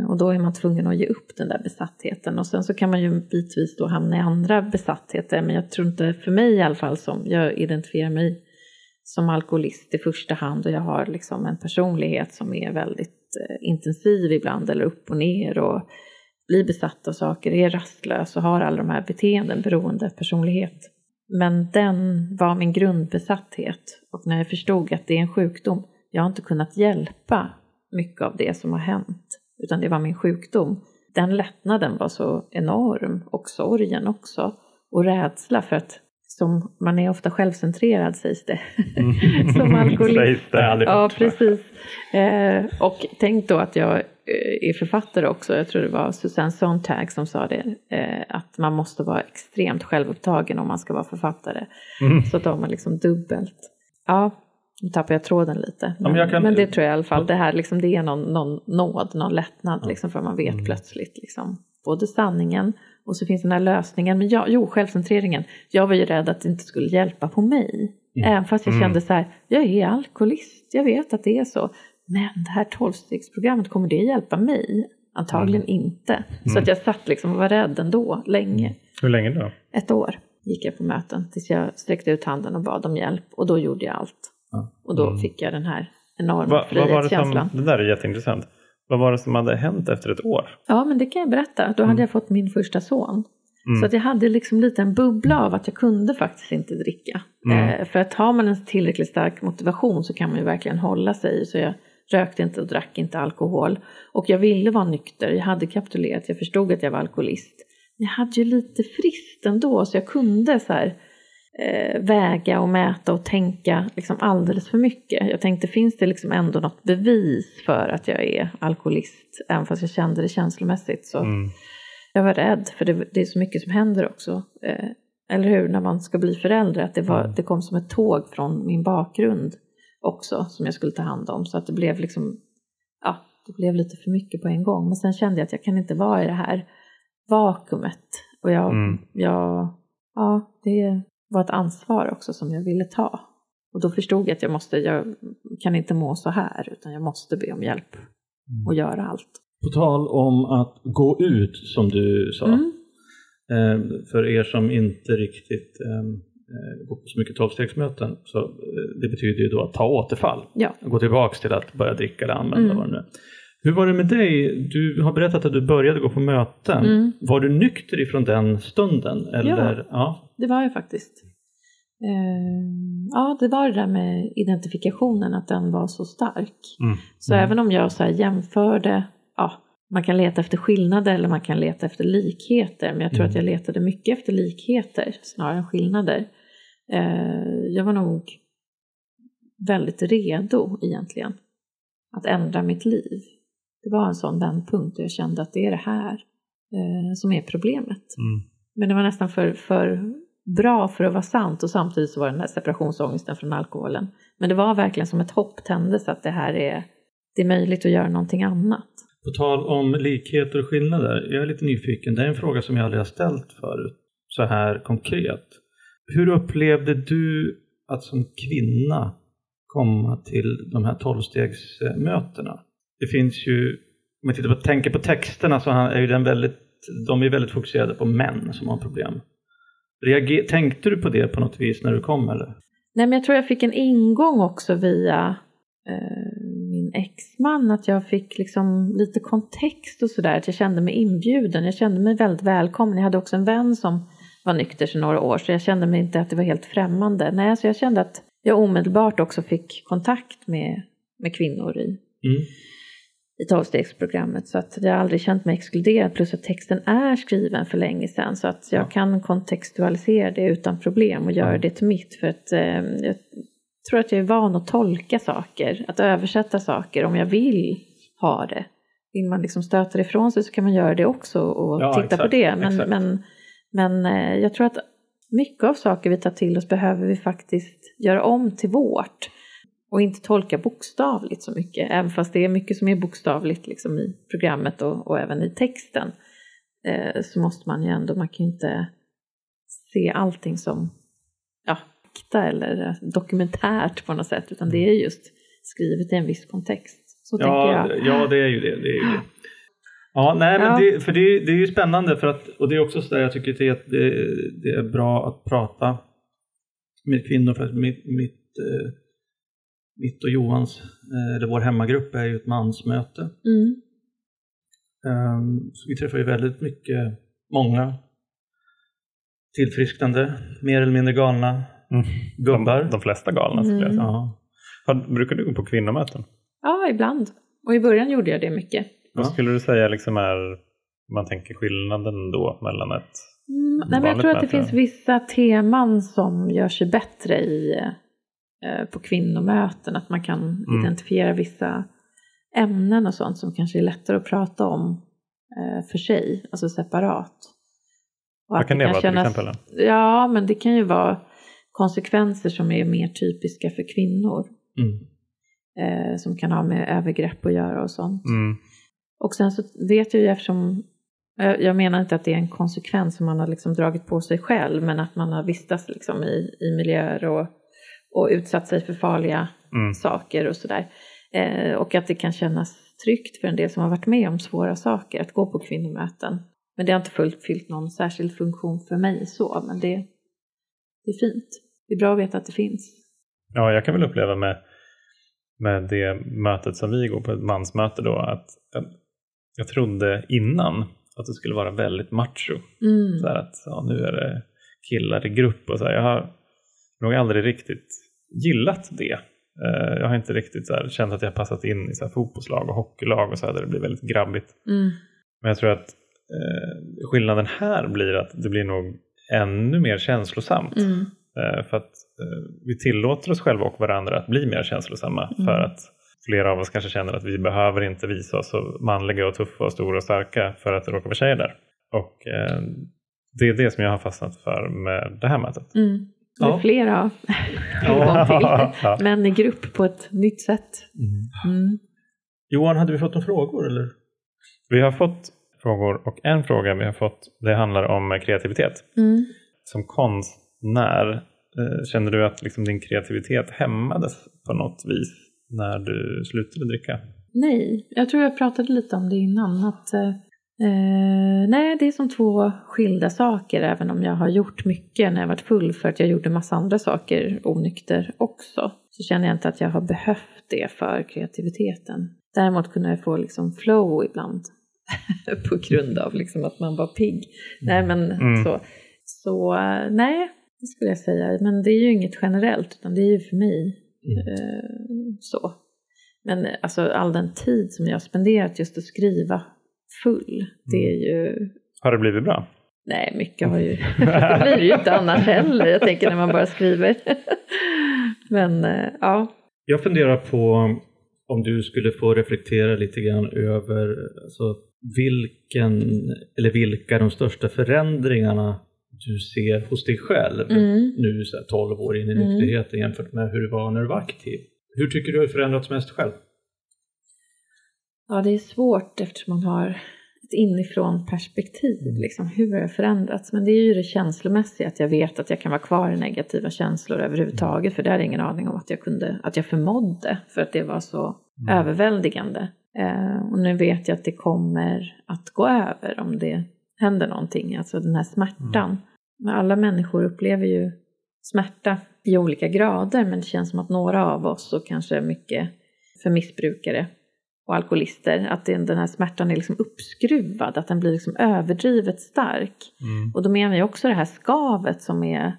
Och då är man tvungen att ge upp den där besattheten. Och sen så kan man ju bitvis då hamna i andra besattheter. Men jag tror inte, för mig i alla fall, som jag identifierar mig som alkoholist i första hand. Och jag har en personlighet som är väldigt intensiv ibland. Eller upp och ner och blir besatt av saker. Är rastlös och har alla de här beteenden, beroende personlighet. Men den var min grundbesatthet. Och när jag förstod att det är en sjukdom. Jag har inte kunnat hjälpa mycket av det som har hänt. Utan det var min sjukdom. Den lättnaden var så enorm. Och sorgen också. Och rädsla för att som man är ofta självcentrerad, sägs det. Som alkoholist. Ja, precis. Och tänk då att jag är författare också. Jag tror det var Susanne Sontag som sa det. Att man måste vara extremt självupptagen om man ska vara författare. Mm. Så tar man liksom dubbelt. Ja, nu tappar jag tråden lite. Men, ja, men det tror jag i alla fall. Det här liksom, det är någon nåd, någon lättnad. Liksom, för man vet plötsligt liksom, både sanningen. Och så finns den här lösningen. Men självcentreringen. Jag var ju rädd att det inte skulle hjälpa på mig. Mm. Även fast jag kände så här. Jag är alkoholist. Jag vet att det är så. Men det här 12-stegsprogrammet. Kommer det hjälpa mig? Antagligen inte. Så att jag satt liksom och var rädd ändå. Länge. Hur länge då? 1 år gick jag på möten. Tills jag sträckte ut handen och bad om hjälp. Och då gjorde jag allt. Mm. Och då fick jag den här enorma frihetskänslan. Det där är jätteintressant. Vad var det som hade hänt efter 1 år? Ja, men det kan jag berätta. Då hade jag fått min första son. Mm. Så att jag hade liksom lite en bubbla av att jag kunde faktiskt inte dricka. För att har man en tillräckligt stark motivation så kan man ju verkligen hålla sig. Så jag rökte inte och drack inte alkohol. Och jag ville vara nykter. Jag hade kapitulerat. Jag förstod att jag var alkoholist. Jag hade ju lite frist ändå. Så jag kunde så här, väga och mäta och tänka liksom alldeles för mycket. Jag tänkte, finns det liksom ändå något bevis för att jag är alkoholist? Även fast jag kände det känslomässigt. Så jag var rädd, för det är så mycket som händer också. Eller hur, när man ska bli förälder. Att det kom som ett tåg från min bakgrund också. Som jag skulle ta hand om. Så att det blev liksom, ja, det blev lite för mycket på en gång. Men sen kände jag att jag kan inte vara i det här vakuumet. Och det var ett ansvar också som jag ville ta. Och då förstod jag att jag kan inte må så här. Utan jag måste be om hjälp. Och göra allt. På tal om att gå ut, som du sa. För er som inte riktigt går på så mycket 12-stegsmöten. Så det betyder ju då att ta återfall. Ja. Gå tillbaka till att börja dricka eller använda vad det nu. Hur var det med dig? Du har berättat att du började gå på möten. Var du nykter ifrån den stunden? Eller? Ja, det var jag faktiskt. Ja, det var det där med identifikationen, att den var så stark. Så även om jag så här jämförde, man kan leta efter skillnader eller man kan leta efter likheter. Men jag tror att jag letade mycket efter likheter snarare än skillnader. Jag var nog väldigt redo egentligen. Att ändra mitt liv. Det var en sån vändpunkt. Och jag kände att det är det här som är problemet. Men det var nästan för bra för att vara sant. Och samtidigt så var den här separationsångesten från alkoholen. Men det var verkligen som ett hopp tändes. Att det här det är möjligt att göra någonting annat. På tal om likheter och skillnader. Jag är lite nyfiken. Det är en fråga som jag aldrig har ställt förut. Så här konkret. Hur upplevde du att som kvinna komma till de här 12-stegsmötena? Det finns ju, om man tittar på, tänker på texterna, så är ju de är väldigt fokuserade på män som har problem. Tänkte du på det på något vis när du kom, eller? Nej, men jag tror jag fick en ingång också via min exman, att jag fick liksom lite kontext och sådär, att jag kände mig inbjuden, jag kände mig väldigt välkommen. Jag hade också en vän som var nykter sedan några år, så jag kände mig inte att det var helt främmande. Nej, så jag kände att jag omedelbart också fick kontakt med kvinnor i 12-stegsprogrammet. Så att jag har aldrig känt mig exkluderad. Plus att texten är skriven för länge sedan. Så att jag kan kontextualisera det utan problem. Och göra det till mitt. För att jag tror att jag är van att tolka saker. Att översätta saker om jag vill ha det. Vill man liksom stöta ifrån sig så kan man göra det också. Och titta exakt, på det. Men jag tror att mycket av saker vi tar till oss behöver vi faktiskt göra om till vårt. Och inte tolka bokstavligt så mycket. Även fast det är mycket som är bokstavligt liksom i programmet och även i texten. Så måste man ju ändå, man kan ju inte se allting som fakta eller dokumentärt på något sätt. Utan det är just skrivet i en viss kontext. Så tänker jag. Ja, det är ju det. Ja, nej, men det är ju spännande för att, och det är också så där jag tycker att det är bra att prata med kvinnor, för att mitt och Johans, eller vår hemmagrupp, är ju ett mansmöte. Så vi träffar ju väldigt mycket, många tillfrisknande, mer eller mindre galna gubbar. De flesta galna skulle jag säga. Brukar du gå på kvinnomöten? Ja, ibland. Och i början gjorde jag det mycket. Vad skulle du säga liksom är, man tänker skillnaden då mellan ett Nej, men jag tror att det finns vissa teman som gör sig bättre i, på kvinnomöten. Att man kan identifiera vissa ämnen och sånt som kanske är lättare att prata om för sig. Alltså separat. Vad kan det vara kännas, till exempel? Ja, men det kan ju vara konsekvenser som är mer typiska för kvinnor. Mm. Som kan ha med övergrepp att göra och sånt. Mm. Och sen så vet jag ju, eftersom jag menar inte att det är en konsekvens som man har liksom dragit på sig själv, men att man har vistats liksom i miljöer och utsatt sig för farliga saker och sådär. Och att det kan kännas tryggt för en del som har varit med om svåra saker att gå på kvinnomöten. Men det har inte fullt fyllt någon särskild funktion för mig så, men det är fint. Det är bra att veta att det finns. Ja, jag kan väl uppleva med det mötet som vi går på, ett mansmöte då, att jag trodde innan att det skulle vara väldigt macho. Mm. Så här att nu är det killar i grupp och så här. Jag har nog aldrig riktigt gillat det. Jag har inte riktigt så här känt att jag passat in i så här fotbollslag och hockeylag och så här, där det blir väldigt grabbigt. Mm. Men jag tror att skillnaden här blir att det blir nog ännu mer känslosamt. Mm. För att vi tillåter oss själva och varandra att bli mer känslosamma. Mm. För att flera av oss kanske känner att vi behöver inte visa oss så manliga och tuffa och stora och starka för att råka vara tjejer där. Och det är det som jag har fastnat för med det här mötet. Mm. Det är flera till. Men i grupp på ett nytt sätt. Mm. Mm. Johan, hade vi fått några frågor? Eller? Vi har fått frågor, och en fråga vi har fått, det handlar om kreativitet. Mm. Som konstnär, känner du att liksom din kreativitet hämmades på något vis när du slutade dricka? Nej, jag tror jag pratade lite om det innan. Att, nej, det är som två skilda saker. Även om jag har gjort mycket när jag varit full, för att jag gjorde massa andra saker onykter också, så känner jag inte att jag har behövt det för kreativiteten. Däremot kunde jag få liksom flow ibland på grund av liksom att man var pigg. Nej, men så nej, det skulle jag säga. Men det är ju inget generellt, utan det är ju för mig så. Men alltså, all den tid som jag har spenderat just att skriva full, det är ju... Har det blivit bra? Nej, mycket har ju... Det blir ju inte annars heller, jag tänker, när man bara skriver. Men ja. Jag funderar på om du skulle få reflektera lite grann över alltså, vilka de största förändringarna du ser hos dig själv nu så här 12 år in i nykterheten jämfört med hur du var när du var aktiv. Hur tycker du har förändrats mest själv? Ja, det är svårt eftersom man har ett inifrån perspektiv. Liksom, hur har jag förändrats? Men det är ju det känslomässiga, att jag vet att jag kan vara kvar i negativa känslor överhuvudtaget. För det hade jag ingen aning om att jag kunde, att jag förmådde, för att det var så överväldigande. Och nu vet jag att det kommer att gå över om det händer någonting. Alltså den här smärtan. Men alla människor upplever ju smärta i olika grader. Men det känns som att några av oss, och kanske mycket för missbrukare och alkoholister, att den här smärtan är liksom uppskruvad. Att den blir liksom överdrivet stark. Mm. Och då menar jag också det här skavet som är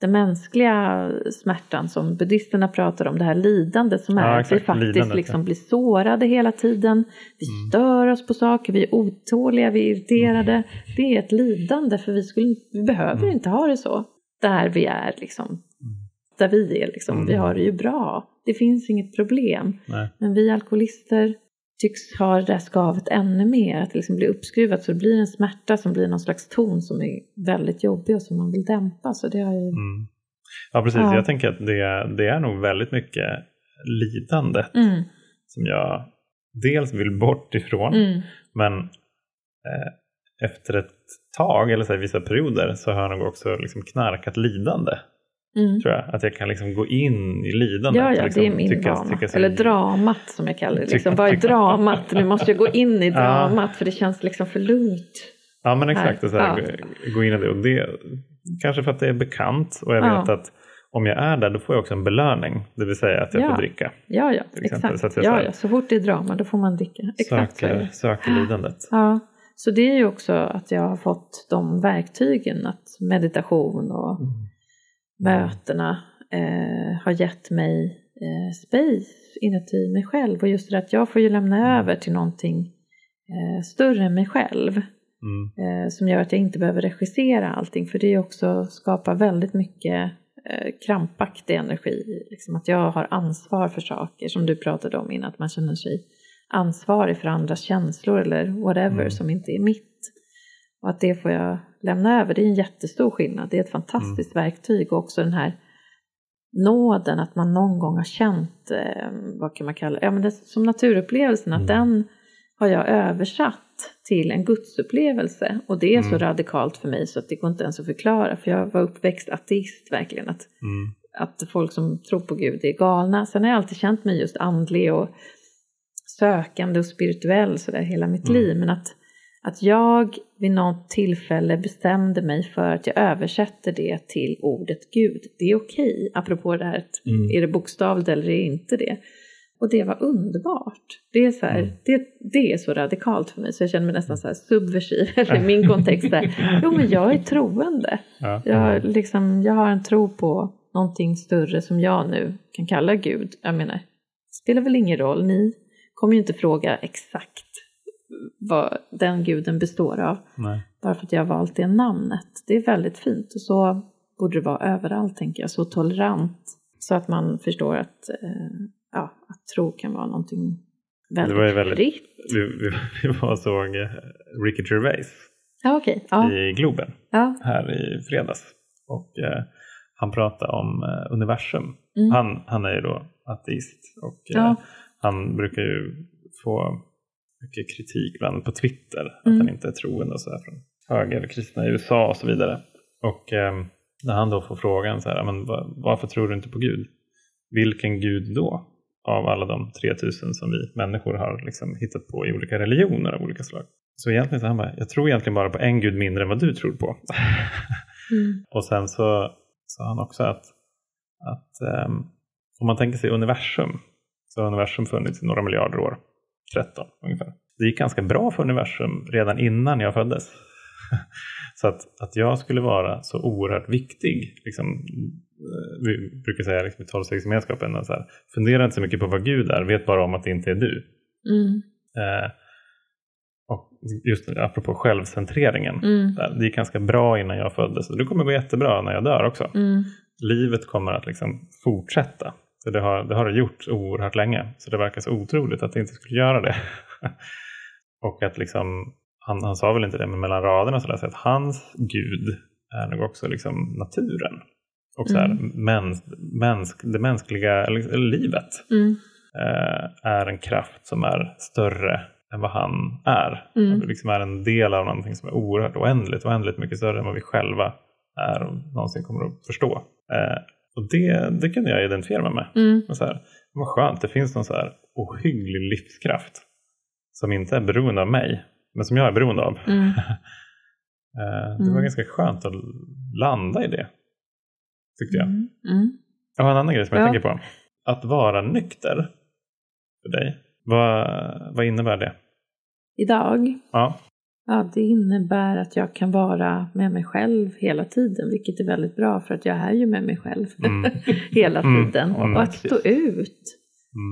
den mänskliga smärtan som buddhisterna pratar om. Det här lidandet som är att vi faktiskt liksom blir sårade hela tiden. Vi stör oss på saker, vi är otåliga, vi är irriterade. Det är ett lidande, för vi behöver inte ha det så. Där vi är liksom. Där vi är liksom, vi har det ju bra. Det finns inget problem. Nej. Men vi alkoholister tycks ha det här skavet ännu mer. Att det liksom blir uppskruvat, så det blir en smärta som blir någon slags ton som är väldigt jobbig och som man vill dämpa. Så det har ju... Ja, precis. Ja. Jag tänker att det är nog väldigt mycket lidandet som jag dels vill bort ifrån. Men efter ett tag, eller så här, vissa perioder, så har jag nog också liksom knarkat lidande. Tror jag. Att jag kan liksom gå in i lidande. Ja, liksom, det är min drama. Eller dramat som jag kallar det. Liksom, vad är dramat? Nu måste jag gå in i dramat. För det känns liksom för lugnt. Ja, men exakt. Och så här, gå in i det. Och det. Kanske för att det är bekant. Och jag vet att om jag är där, då får jag också en belöning. Det vill säga att jag får dricka. Ja, ja. Exakt. Så, att jag, så fort det är drama, då får man dricka. Exakt. Söker lidandet. Ja. Så det är ju också att jag har fått de verktygen. Att meditation och... mötena har gett mig space inuti mig själv. Och just det att jag får ju lämna över till någonting större än mig själv. som gör att jag inte behöver regissera allting, för det också skapar väldigt mycket krampaktig energi, liksom att jag har ansvar för saker som du pratade om innan, att man känner sig ansvarig för andras känslor eller whatever som inte är mitt, och att det får jag lämna över. Det är en jättestor skillnad, det är ett fantastiskt verktyg, och också den här nåden att man någon gång har känt, vad kan man kalla, ja, men det som naturupplevelsen, att den har jag översatt till en gudsupplevelse, och det är så radikalt för mig så att det går inte ens att förklara, för jag var uppväxt ateist verkligen, att folk som tror på Gud är galna. Sen har jag alltid känt mig just andlig och sökande och spirituell så där hela mitt liv, men att jag vid något tillfälle bestämde mig för att jag översätter det till ordet Gud. Det är okej, apropå det här, är det bokstavligt eller är det inte det? Och det var underbart. Det är, så här, det är så radikalt för mig. Så jag känner mig nästan så här subversiv. Eller min kontext där. Jo, men jag är troende. Ja. Jag har en tro på någonting större som jag nu kan kalla Gud. Jag menar, det spelar väl ingen roll. Ni kommer ju inte fråga exakt vad den guden består av. Nej. Bara för att jag har valt det namnet. Det är väldigt fint. Och så borde det vara överallt, tänker jag. Så tolerant. Så att man förstår att... att tro kan vara någonting väldigt fritt. Vi var och såg Ricky Gervais i Globen här i fredags. Och han pratade om universum. Han är ju då ateist. Och han brukar ju få mycket kritik bland på Twitter. Att han inte är troende och så här, från högerkristna i USA och så vidare. Och när han då får frågan så här, men varför tror du inte på Gud? Vilken Gud då? Av alla de 3000 som vi människor har liksom hittat på i olika religioner av olika slag. Så egentligen så han bara, jag tror egentligen bara på en gud mindre än vad du tror på. Och sen så sa han också att om man tänker sig universum, så har universum funnits i några miljarder år. 13 ungefär. Det gick ganska bra för universum redan innan jag föddes. Så att jag skulle vara så oerhört viktig, liksom, vi brukar säga liksom, i 12-6-gemenskapen, fundera inte så mycket på vad Gud är, vet bara om att det inte är du. Och just apropå självcentreringen, det är ganska bra innan jag föddes, och det kommer gå jättebra när jag dör också. Livet kommer att liksom fortsätta, så det har gjort oerhört länge, så det verkar så otroligt att det inte skulle göra det. Och att liksom han sa väl inte det, men mellan raderna så läser jag att hans gud är nog också liksom naturen. Och så här, det mänskliga livet är en kraft som är större än vad han är. Det liksom är en del av någonting som är oerhört oändligt mycket större än vad vi själva är och någonsin kommer att förstå. Och det kunde jag identifiera mig med. Och så här, det var skönt, det finns någon så här ohygglig livskraft som inte är beroende av mig, men som jag är beroende av. Det var ganska skönt att landa i det, tyckte jag. Jag har en annan grej som jag tänker på. Att vara nykter för dig, vad innebär det? Idag? Ja, det innebär att jag kan vara med mig själv hela tiden, vilket är väldigt bra, för att jag är ju med mig själv hela tiden. Och att stå ut.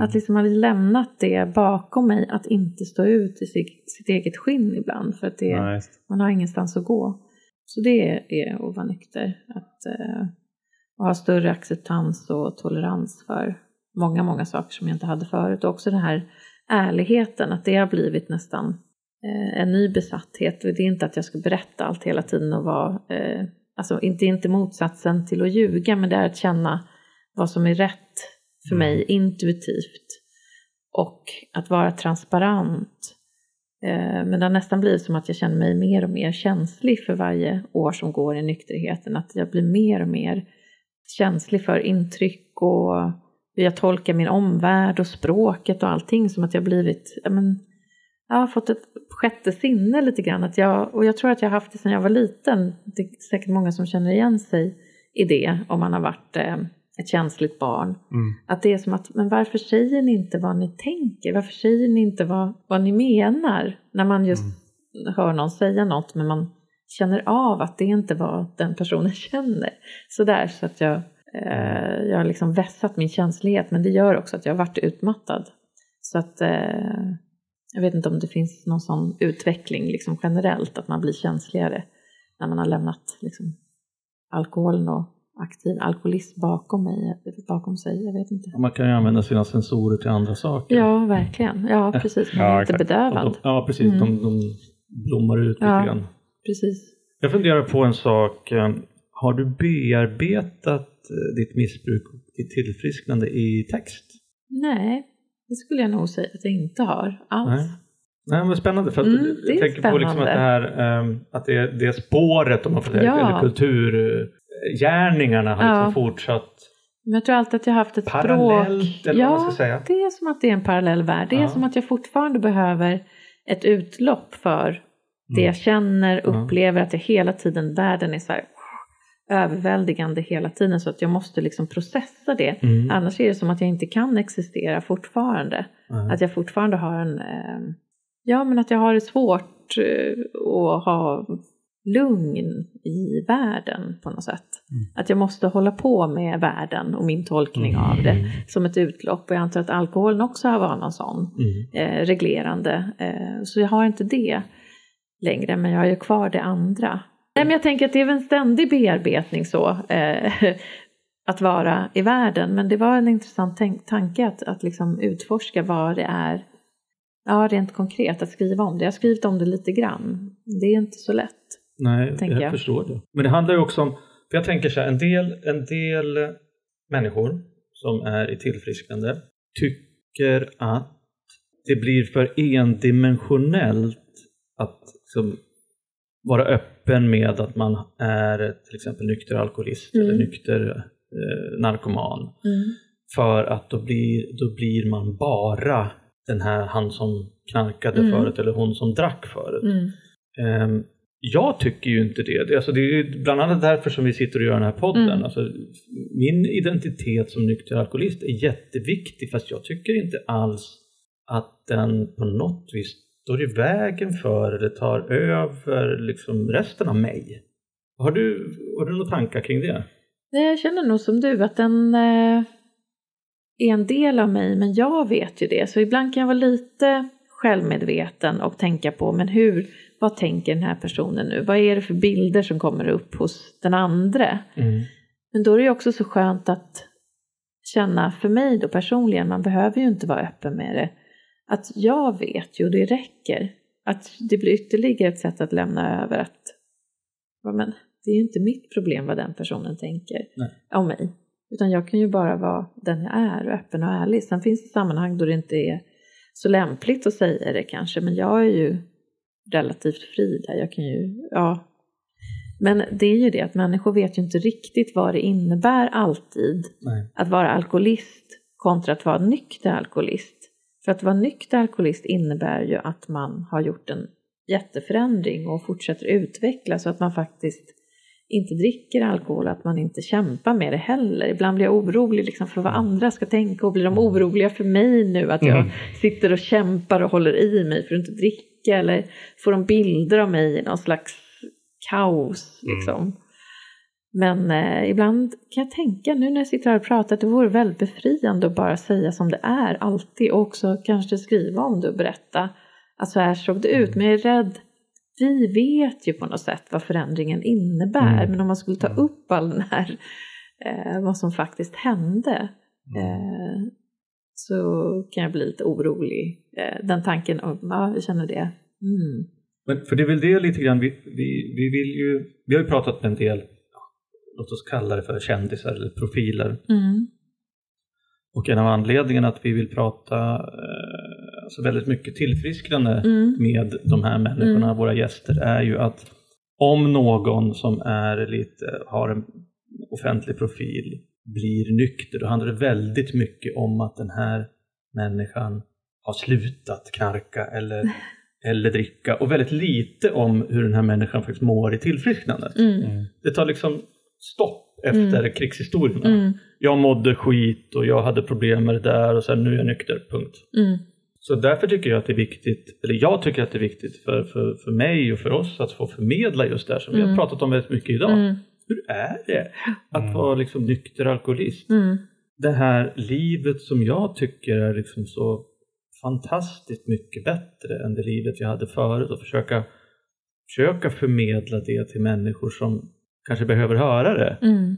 Att liksom ha lämnat det bakom mig, att inte stå ut i sitt eget skinn ibland, för att man har ingenstans att gå. Så det är att vara nykter, att ha större acceptans och tolerans för många, många saker som jag inte hade förut. Och också den här ärligheten, att det har blivit nästan en ny besatthet. Det är inte att jag ska berätta allt hela tiden och vara, alltså inte motsatsen till att ljuga, men det är att känna vad som är rätt för mig intuitivt, och att vara transparent. Men det har nästan blivit som att jag känner mig mer och mer känslig för varje år som går i nykterheten. Att jag blir mer och mer känslig för intryck och hur jag tolkar min omvärld och språket och allting. Som att jag blivit, jag har fått ett sjätte sinne lite grann. Jag tror att jag har haft det sedan jag var liten. Det är säkert många som känner igen sig i det, om man har varit ett känsligt barn. Att det är som att, men varför säger ni inte vad ni tänker? Varför säger ni inte vad ni menar? När man just hör någon säga något, men man känner av att det inte var den personen känner. Så att jag har liksom vässat min känslighet, men det gör också att jag har varit utmattad. Så att Jag vet inte om det finns någon sån utveckling liksom generellt, att man blir känsligare när man har lämnat liksom alkoholen och aktiv alkoholism bakom sig, jag vet inte. Man kan ju använda sina sensorer till andra saker. Ja, verkligen. Ja, precis. Man är inte bedövad. Precis. Mm. De blommar ut lite grann. Precis. Jag funderar på en sak. Har du bearbetat ditt missbruk och ditt tillfrisknande i text? Nej, det skulle jag nog säga att jag inte har alls. Nej, men spännande. För jag tänker spännande på liksom att det här, att det spåret, om man får säga, eller kulturgärningarna har liksom fortsatt. Men jag tror alltid att jag har haft ett språk. Eller vad man ska säga. Det är som att det är en parallell värld. Det är som att jag fortfarande behöver ett utlopp för det jag känner, upplever att jag hela tiden, världen är så här överväldigande hela tiden, så att jag måste liksom processa det. Annars är det som att jag inte kan existera fortfarande. Att jag fortfarande har en men att jag har det svårt att ha lugn i världen på något sätt. Att jag måste hålla på med världen och min tolkning av det som ett utlopp. Och jag antar att alkoholen också har varit någon sån reglerande. Så jag har inte det längre, men jag har ju kvar det andra. Nej, men jag tänker att det är en ständig bearbetning att vara i världen. Men det var en intressant tanke att liksom utforska vad det är. Ja, rent konkret att skriva om det. Jag har skrivit om det lite grann. Det är inte så lätt. Nej, jag förstår det. Men det handlar ju också om, för jag tänker så här, en del människor som är i tillfrisknande tycker att det blir för endimensionellt att liksom vara öppen med att man är till exempel nykter alkoholist eller nykter narkoman. För att då blir man bara den här han som knarkade förut eller hon som drack förut. Jag tycker ju inte det. Alltså det är ju bland annat därför som vi sitter och gör den här podden. Alltså, min identitet som nykter alkoholist är jätteviktig, fast jag tycker inte alls att den på något vis står i vägen för eller tar över liksom resten av mig. Har du några tankar kring det? Nej, jag känner nog som du att den är en del av mig, men jag vet ju det. Så ibland kan jag vara lite självmedveten och tänka på, men vad tänker den här personen nu? Vad är det för bilder som kommer upp hos den andra? Men då är det ju också så skönt att känna, för mig då personligen, man behöver ju inte vara öppen med det. Att jag vet ju, det räcker. Att det blir ytterligare ett sätt att lämna över att, men det är ju inte mitt problem vad den personen tänker om mig. Utan jag kan ju bara vara den jag är, öppen och ärlig. Sen finns det sammanhang då det inte är så lämpligt att säga det kanske. Men jag är ju relativt fri där. Jag kan ju, Men det är ju det att människor vet ju inte riktigt vad det innebär alltid. Nej. Att vara alkoholist kontra att vara nykter alkoholist. För att vara nykter alkoholist innebär ju att man har gjort en jätteförändring och fortsätter utvecklas. Så att man faktiskt inte dricker alkohol, att man inte kämpar med det heller. Ibland blir jag orolig liksom för vad andra ska tänka, och blir de oroliga för mig nu att jag sitter och kämpar och håller i mig för att inte dricka, eller får de bilder av mig i någon slags kaos liksom. Men ibland kan jag tänka, nu när jag sitter här och pratar, att det vore väldigt befriande att bara säga som det är alltid, och också kanske skriva om det och berätta att så här såg det ut, men jag är rädd. Vi vet ju på något sätt vad förändringen innebär. Men om man skulle ta upp all den här, vad som faktiskt hände. Så kan jag bli lite orolig. Den tanken, jag känner det. Men för det är väl det lite grann. Vi vill ju, vi har ju pratat med en del, låt oss kalla det för kändisar eller profiler. Och en av anledningarna att vi vill prata alltså väldigt mycket tillfrisknande med de här människorna, våra gäster, är ju att om någon som är lite, har en offentlig profil, blir nykter, då handlar det väldigt mycket om att den här människan har slutat knarka eller dricka, och väldigt lite om hur den här människan faktiskt mår i tillfrisknandet. Det tar liksom stopp efter krigshistorierna. Jag mådde skit och jag hade problem med det där, och sen nu är jag nykter, punkt. Så därför tycker jag att det är viktigt, eller jag tycker att det är viktigt för mig och för oss att få förmedla just det här som vi har pratat om väldigt mycket idag. Hur är det att vara liksom nykter alkoholist? Det här livet som jag tycker är liksom så fantastiskt mycket bättre än det livet jag hade förut, och försöka förmedla det till människor som kanske behöver höra det. Mm.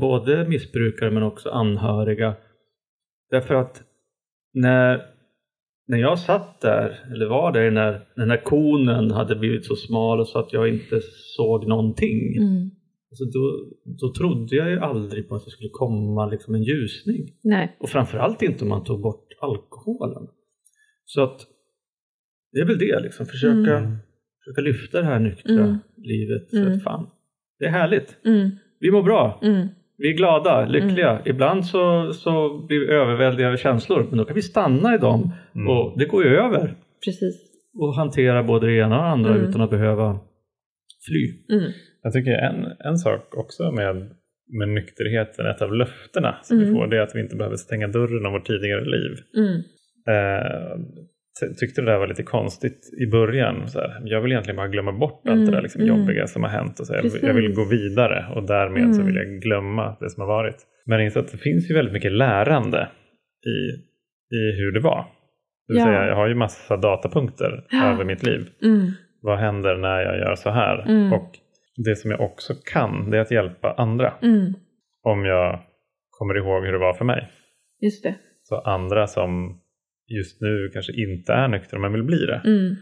Både missbrukare men också anhöriga. Därför att när jag satt där, eller var där, när konen hade blivit så smal så att jag inte såg någonting. Mm. Alltså då trodde jag ju aldrig på att det skulle komma liksom en ljusning. Nej. Och framförallt inte om man tog bort alkoholen. Så att det är väl det liksom. Försöka lyfta det här nyktra livet. Mm. För fan. Det är härligt. Mm. Vi mår bra. Mm. Vi är glada, lyckliga. Mm. Ibland så blir vi överväldigade av känslor. Men då kan vi stanna i dem. Mm. Och det går ju över. Precis. Och hantera både det ena och det andra utan att behöva fly. Mm. Jag tycker en sak också med nykterheten, ett av löftena som vi får, det är att vi inte behöver stänga dörren om vårt tidigare liv. Mm. Tyckte det där var lite konstigt i början. Så här, jag vill egentligen bara glömma bort allt det där liksom jobbiga som har hänt. Och så här, jag vill gå vidare och därmed så vill jag glömma det som har varit. Men insåg att det finns ju väldigt mycket lärande i hur det var. Det vill säga, jag har ju massa datapunkter över mitt liv. Mm. Vad händer när jag gör så här? Mm. Och det som jag också kan, det är att hjälpa andra. Mm. Om jag kommer ihåg hur det var för mig. Just det. Så andra som just nu kanske inte är nyktra men vill bli det. Mm.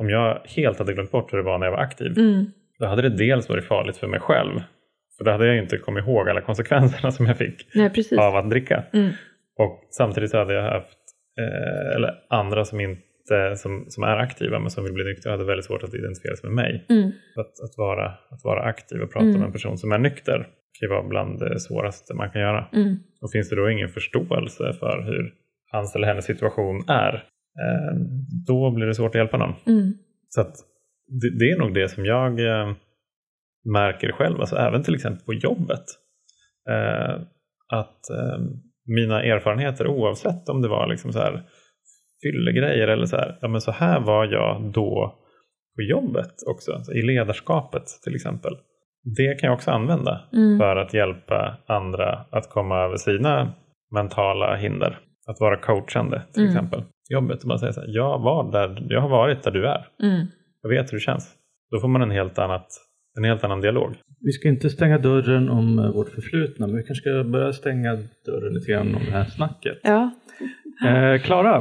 Om jag helt hade glömt bort hur det var när jag var aktiv. Mm. Då hade det dels varit farligt för mig själv. För då hade jag inte kommit ihåg alla konsekvenserna som jag fick. Nej, precis. Av att dricka. Mm. Och samtidigt så hade jag haft eller andra som inte som är aktiva men som vill bli nykter hade väldigt svårt att identifiera sig med mig. Mm. Att vara aktiv och prata med en person som är nykter kan ju vara bland det svåraste man kan göra. Mm. Och finns det då ingen förståelse för hur hans eller hennes situation är, då blir det svårt att hjälpa någon. Mm. Så att det är nog det som jag märker själv, alltså även till exempel på jobbet, att mina erfarenheter, oavsett om det var liksom så här fyllegrejer eller så här, ja men så här var jag då på jobbet också, i ledarskapet till exempel. Det kan jag också använda för att hjälpa andra att komma över sina mentala hinder. Att vara coachande till exempel. Jobbet, och man säger så här, jag har varit där du är. Mm. Jag vet hur det känns. Då får man en helt annan dialog. Vi ska inte stänga dörren om vårt förflutna, men vi kanske ska börja stänga dörren lite grann om det här snacket. Ja. Klara,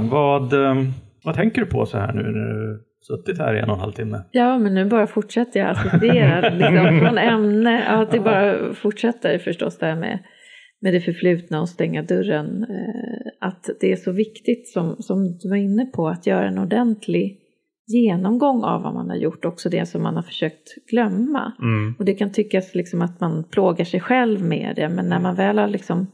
vad tänker du på så här nu när du suttit här i 1,5 timme? Ja, men nu bara fortsätter jag associera liksom, från ämne. Ja, det bara fortsätter förstås där med det förflutna och stänga dörren. Att det är så viktigt som du var inne på att göra en ordentlig genomgång av vad man har gjort. Också det som man har försökt glömma. Mm. Och det kan tyckas liksom att man plågar sig själv med det. Men när man väl har liksom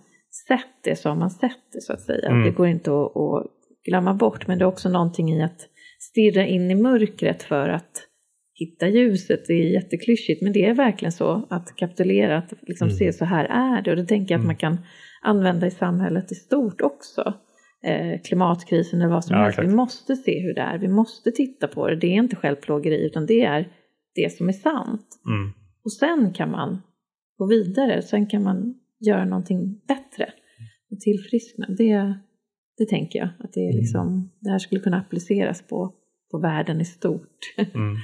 sett det så har man sett det så att säga. Mm. Det går inte att glömma bort. Men det är också någonting i att stirra in i mörkret för att hitta ljuset. Det är jätteklyschigt, men det är verkligen så att kapitulera, att liksom se så här är det. Och det tänker jag att man kan använda i samhället i stort också. Klimatkrisen eller vad som helst. Exakt. Vi måste se hur det är. Vi måste titta på det. Det är inte självplågeri utan det är det som är sant. Mm. Och sen kan man gå vidare. Sen kan man göra någonting bättre och tillfriskna. Det tänker jag. Att det är liksom, det här skulle kunna appliceras på världen i stort. Mm.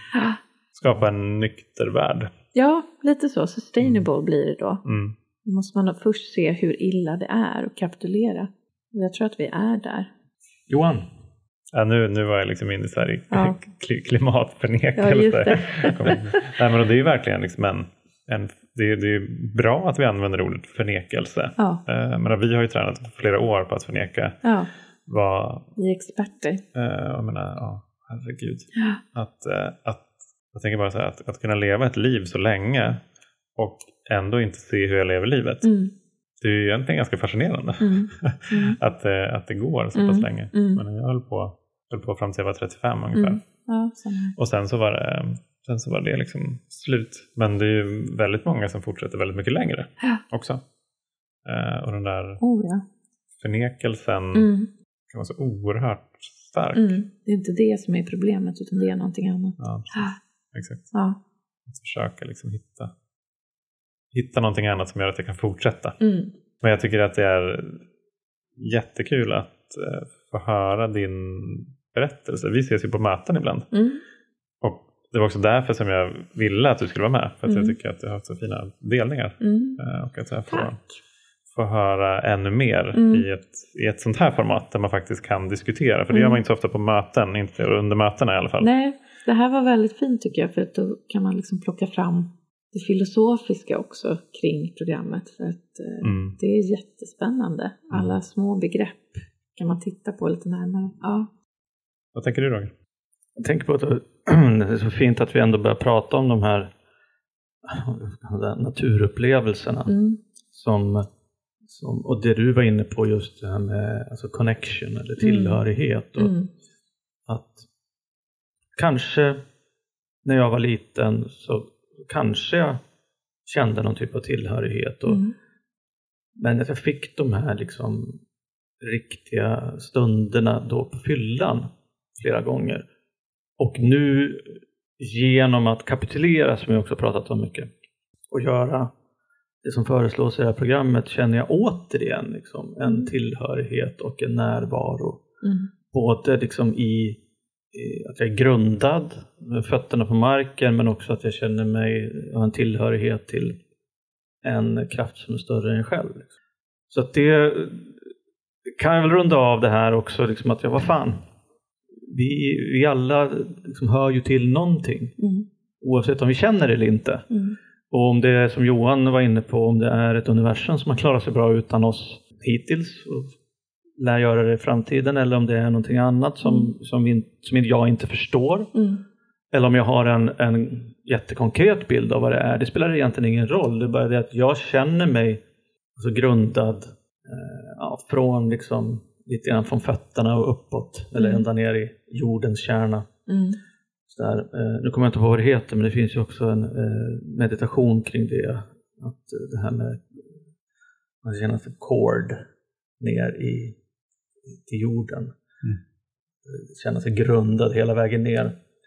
Skapa en nykter värld. Ja, lite så. Sustainable blir det då. Mm. Då måste man först se hur illa det är och kapitulera. Jag tror att vi är där. Johan? Ja, nu var jag liksom inne så här i klimatförnekelse. Ja, nej, men det är ju verkligen liksom det är bra att vi använder ordet förnekelse. Ja. Men vi har ju tränat flera år på att förneka. Ja. Vi är experter. Jag menar, herregud. Ja. Jag tänker bara så här, att kunna leva ett liv så länge och ändå inte se hur jag lever livet. Mm. Det är ju egentligen ganska fascinerande. Att det går så pass länge. Mm. Men jag höll på fram till jag var 35 ungefär. Mm. Ja, och sen så var det liksom slut. Men det är ju väldigt många som fortsätter väldigt mycket längre också. Och den där förnekelsen kan vara så oerhört stark. Mm. Det är inte det som är problemet utan det är någonting annat. Ja, exakt. Ja. Att försöka liksom hitta någonting annat som gör att jag kan fortsätta. Mm. Men jag tycker att det är jättekul att få höra din berättelse. Vi ses ju på möten ibland. Mm. Och det var också därför som jag ville att du skulle vara med. För att jag tycker att du har haft så fina delningar. Mm. Och att jag får höra ännu mer i ett sånt här format där man faktiskt kan diskutera. För det gör man inte så ofta på möten, inte under mötena i alla fall. Nej, det här var väldigt fint tycker jag. För att då kan man liksom plocka fram det filosofiska också kring programmet. För att det är jättespännande. Alla små begrepp kan man titta på lite närmare. Ja. Vad tänker du, Roger? Jag tänker på att det är så fint att vi ändå börjar prata om de här naturupplevelserna. Mm. Och det du var inne på, just det här med alltså connection eller tillhörighet. Och att kanske när jag var liten så kanske jag kände någon typ av tillhörighet. Men att jag fick de här liksom riktiga stunderna då på fyllan flera gånger. Och nu genom att kapitulera, som jag också pratat om mycket, och göra det som föreslås i det här programmet, känner jag återigen liksom en tillhörighet och en närvaro. Mm. Både liksom i att jag är grundad med fötterna på marken, men också att jag känner mig ha en tillhörighet till en kraft som är större än själv. Så att det kan jag väl runda av det här också, liksom att jag var fan. Vi alla liksom hör ju till någonting. Mm. Oavsett om vi känner det eller inte. Mm. Och om det är som Johan var inne på, om det är ett universum som har klarat sig bra utan oss hittills och lär göra det i framtiden, eller om det är någonting annat som jag inte förstår. Mm. Eller om jag har en jättekonkret bild av vad det är. Det spelar egentligen ingen roll. Det är bara det att jag känner mig så grundad från liksom lite grann från fötterna och uppåt. Eller ända ner i jordens kärna. Mm. Så där. Nu kommer jag inte på vad det heter. Men det finns ju också en meditation kring det. Att det här med man känner sig cord ner till jorden. Mm. Känna sig grundad hela vägen ner.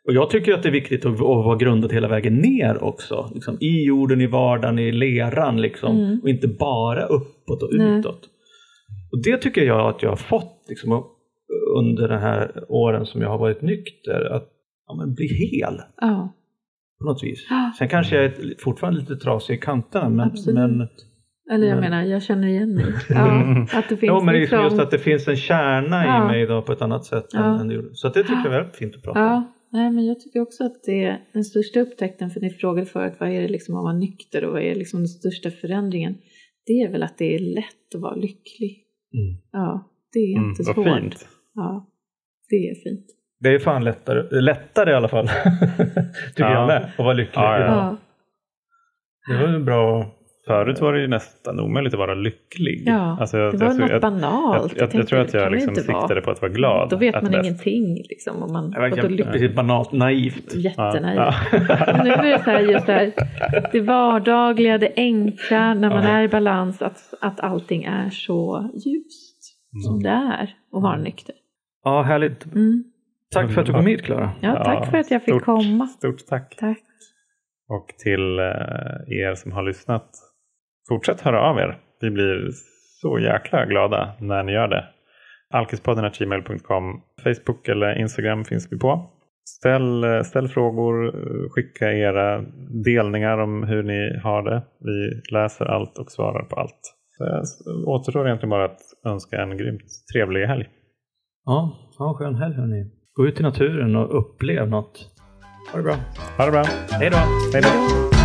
Och jag tycker att det är viktigt att vara grundad hela vägen ner också. Liksom, i jorden, i vardagen, i leran. Liksom, och inte bara uppåt och utåt. Och det tycker jag att jag har fått liksom, under den här åren som jag har varit nykter. Att bli hel. Ja. På något vis. Sen kanske jag är fortfarande lite trasig i kanterna. Eller jag menar, jag känner igen mig. Ja, att det finns men liksom just att det finns en kärna i mig idag på ett annat sätt. Än det gjorde. Så det tycker jag är väldigt fint att prata om. Nej, men jag tycker också att det är den största upptäckten. För ni frågade förut, vad är det liksom att vara nykter? Och vad är liksom den största förändringen? Det är väl att det är lätt att vara lycklig. Mm. Ja, det är inte svårt. Fint. Ja, det är fint. Det är fan lättare i alla fall. Tycker jag, att vara lycklig. Ja. Det var ju bra. Förut var det ju nästan omöjligt att vara lycklig. Ja, alltså, det var något banalt. Jag tror att jag liksom siktade på att vara glad. Då vet man ingenting. Liksom, om man precis banalt, naivt. Jättenaivt. Men nu är det så här, just det här, det vardagliga, det enkla, när man är i balans, att allting är så ljust som det är och vara nykter. Ja, härligt. Mm. Tack för att du kom hit, Klara. Ja, tack för att jag fick komma. Stort tack. Tack. Och till er som har lyssnat, fortsätt höra av er. Vi blir så jäkla glada när ni gör det. Alkispodden@gmail.com. Facebook eller Instagram finns vi på. Ställ frågor, skicka era delningar om hur ni har det. Vi läser allt och svarar på allt. Så återstår egentligen bara att önska en grymt trevlig helg. Ja, ha en skön helg hörni. Gå ut i naturen och upplev något. Ha det bra. Hej då.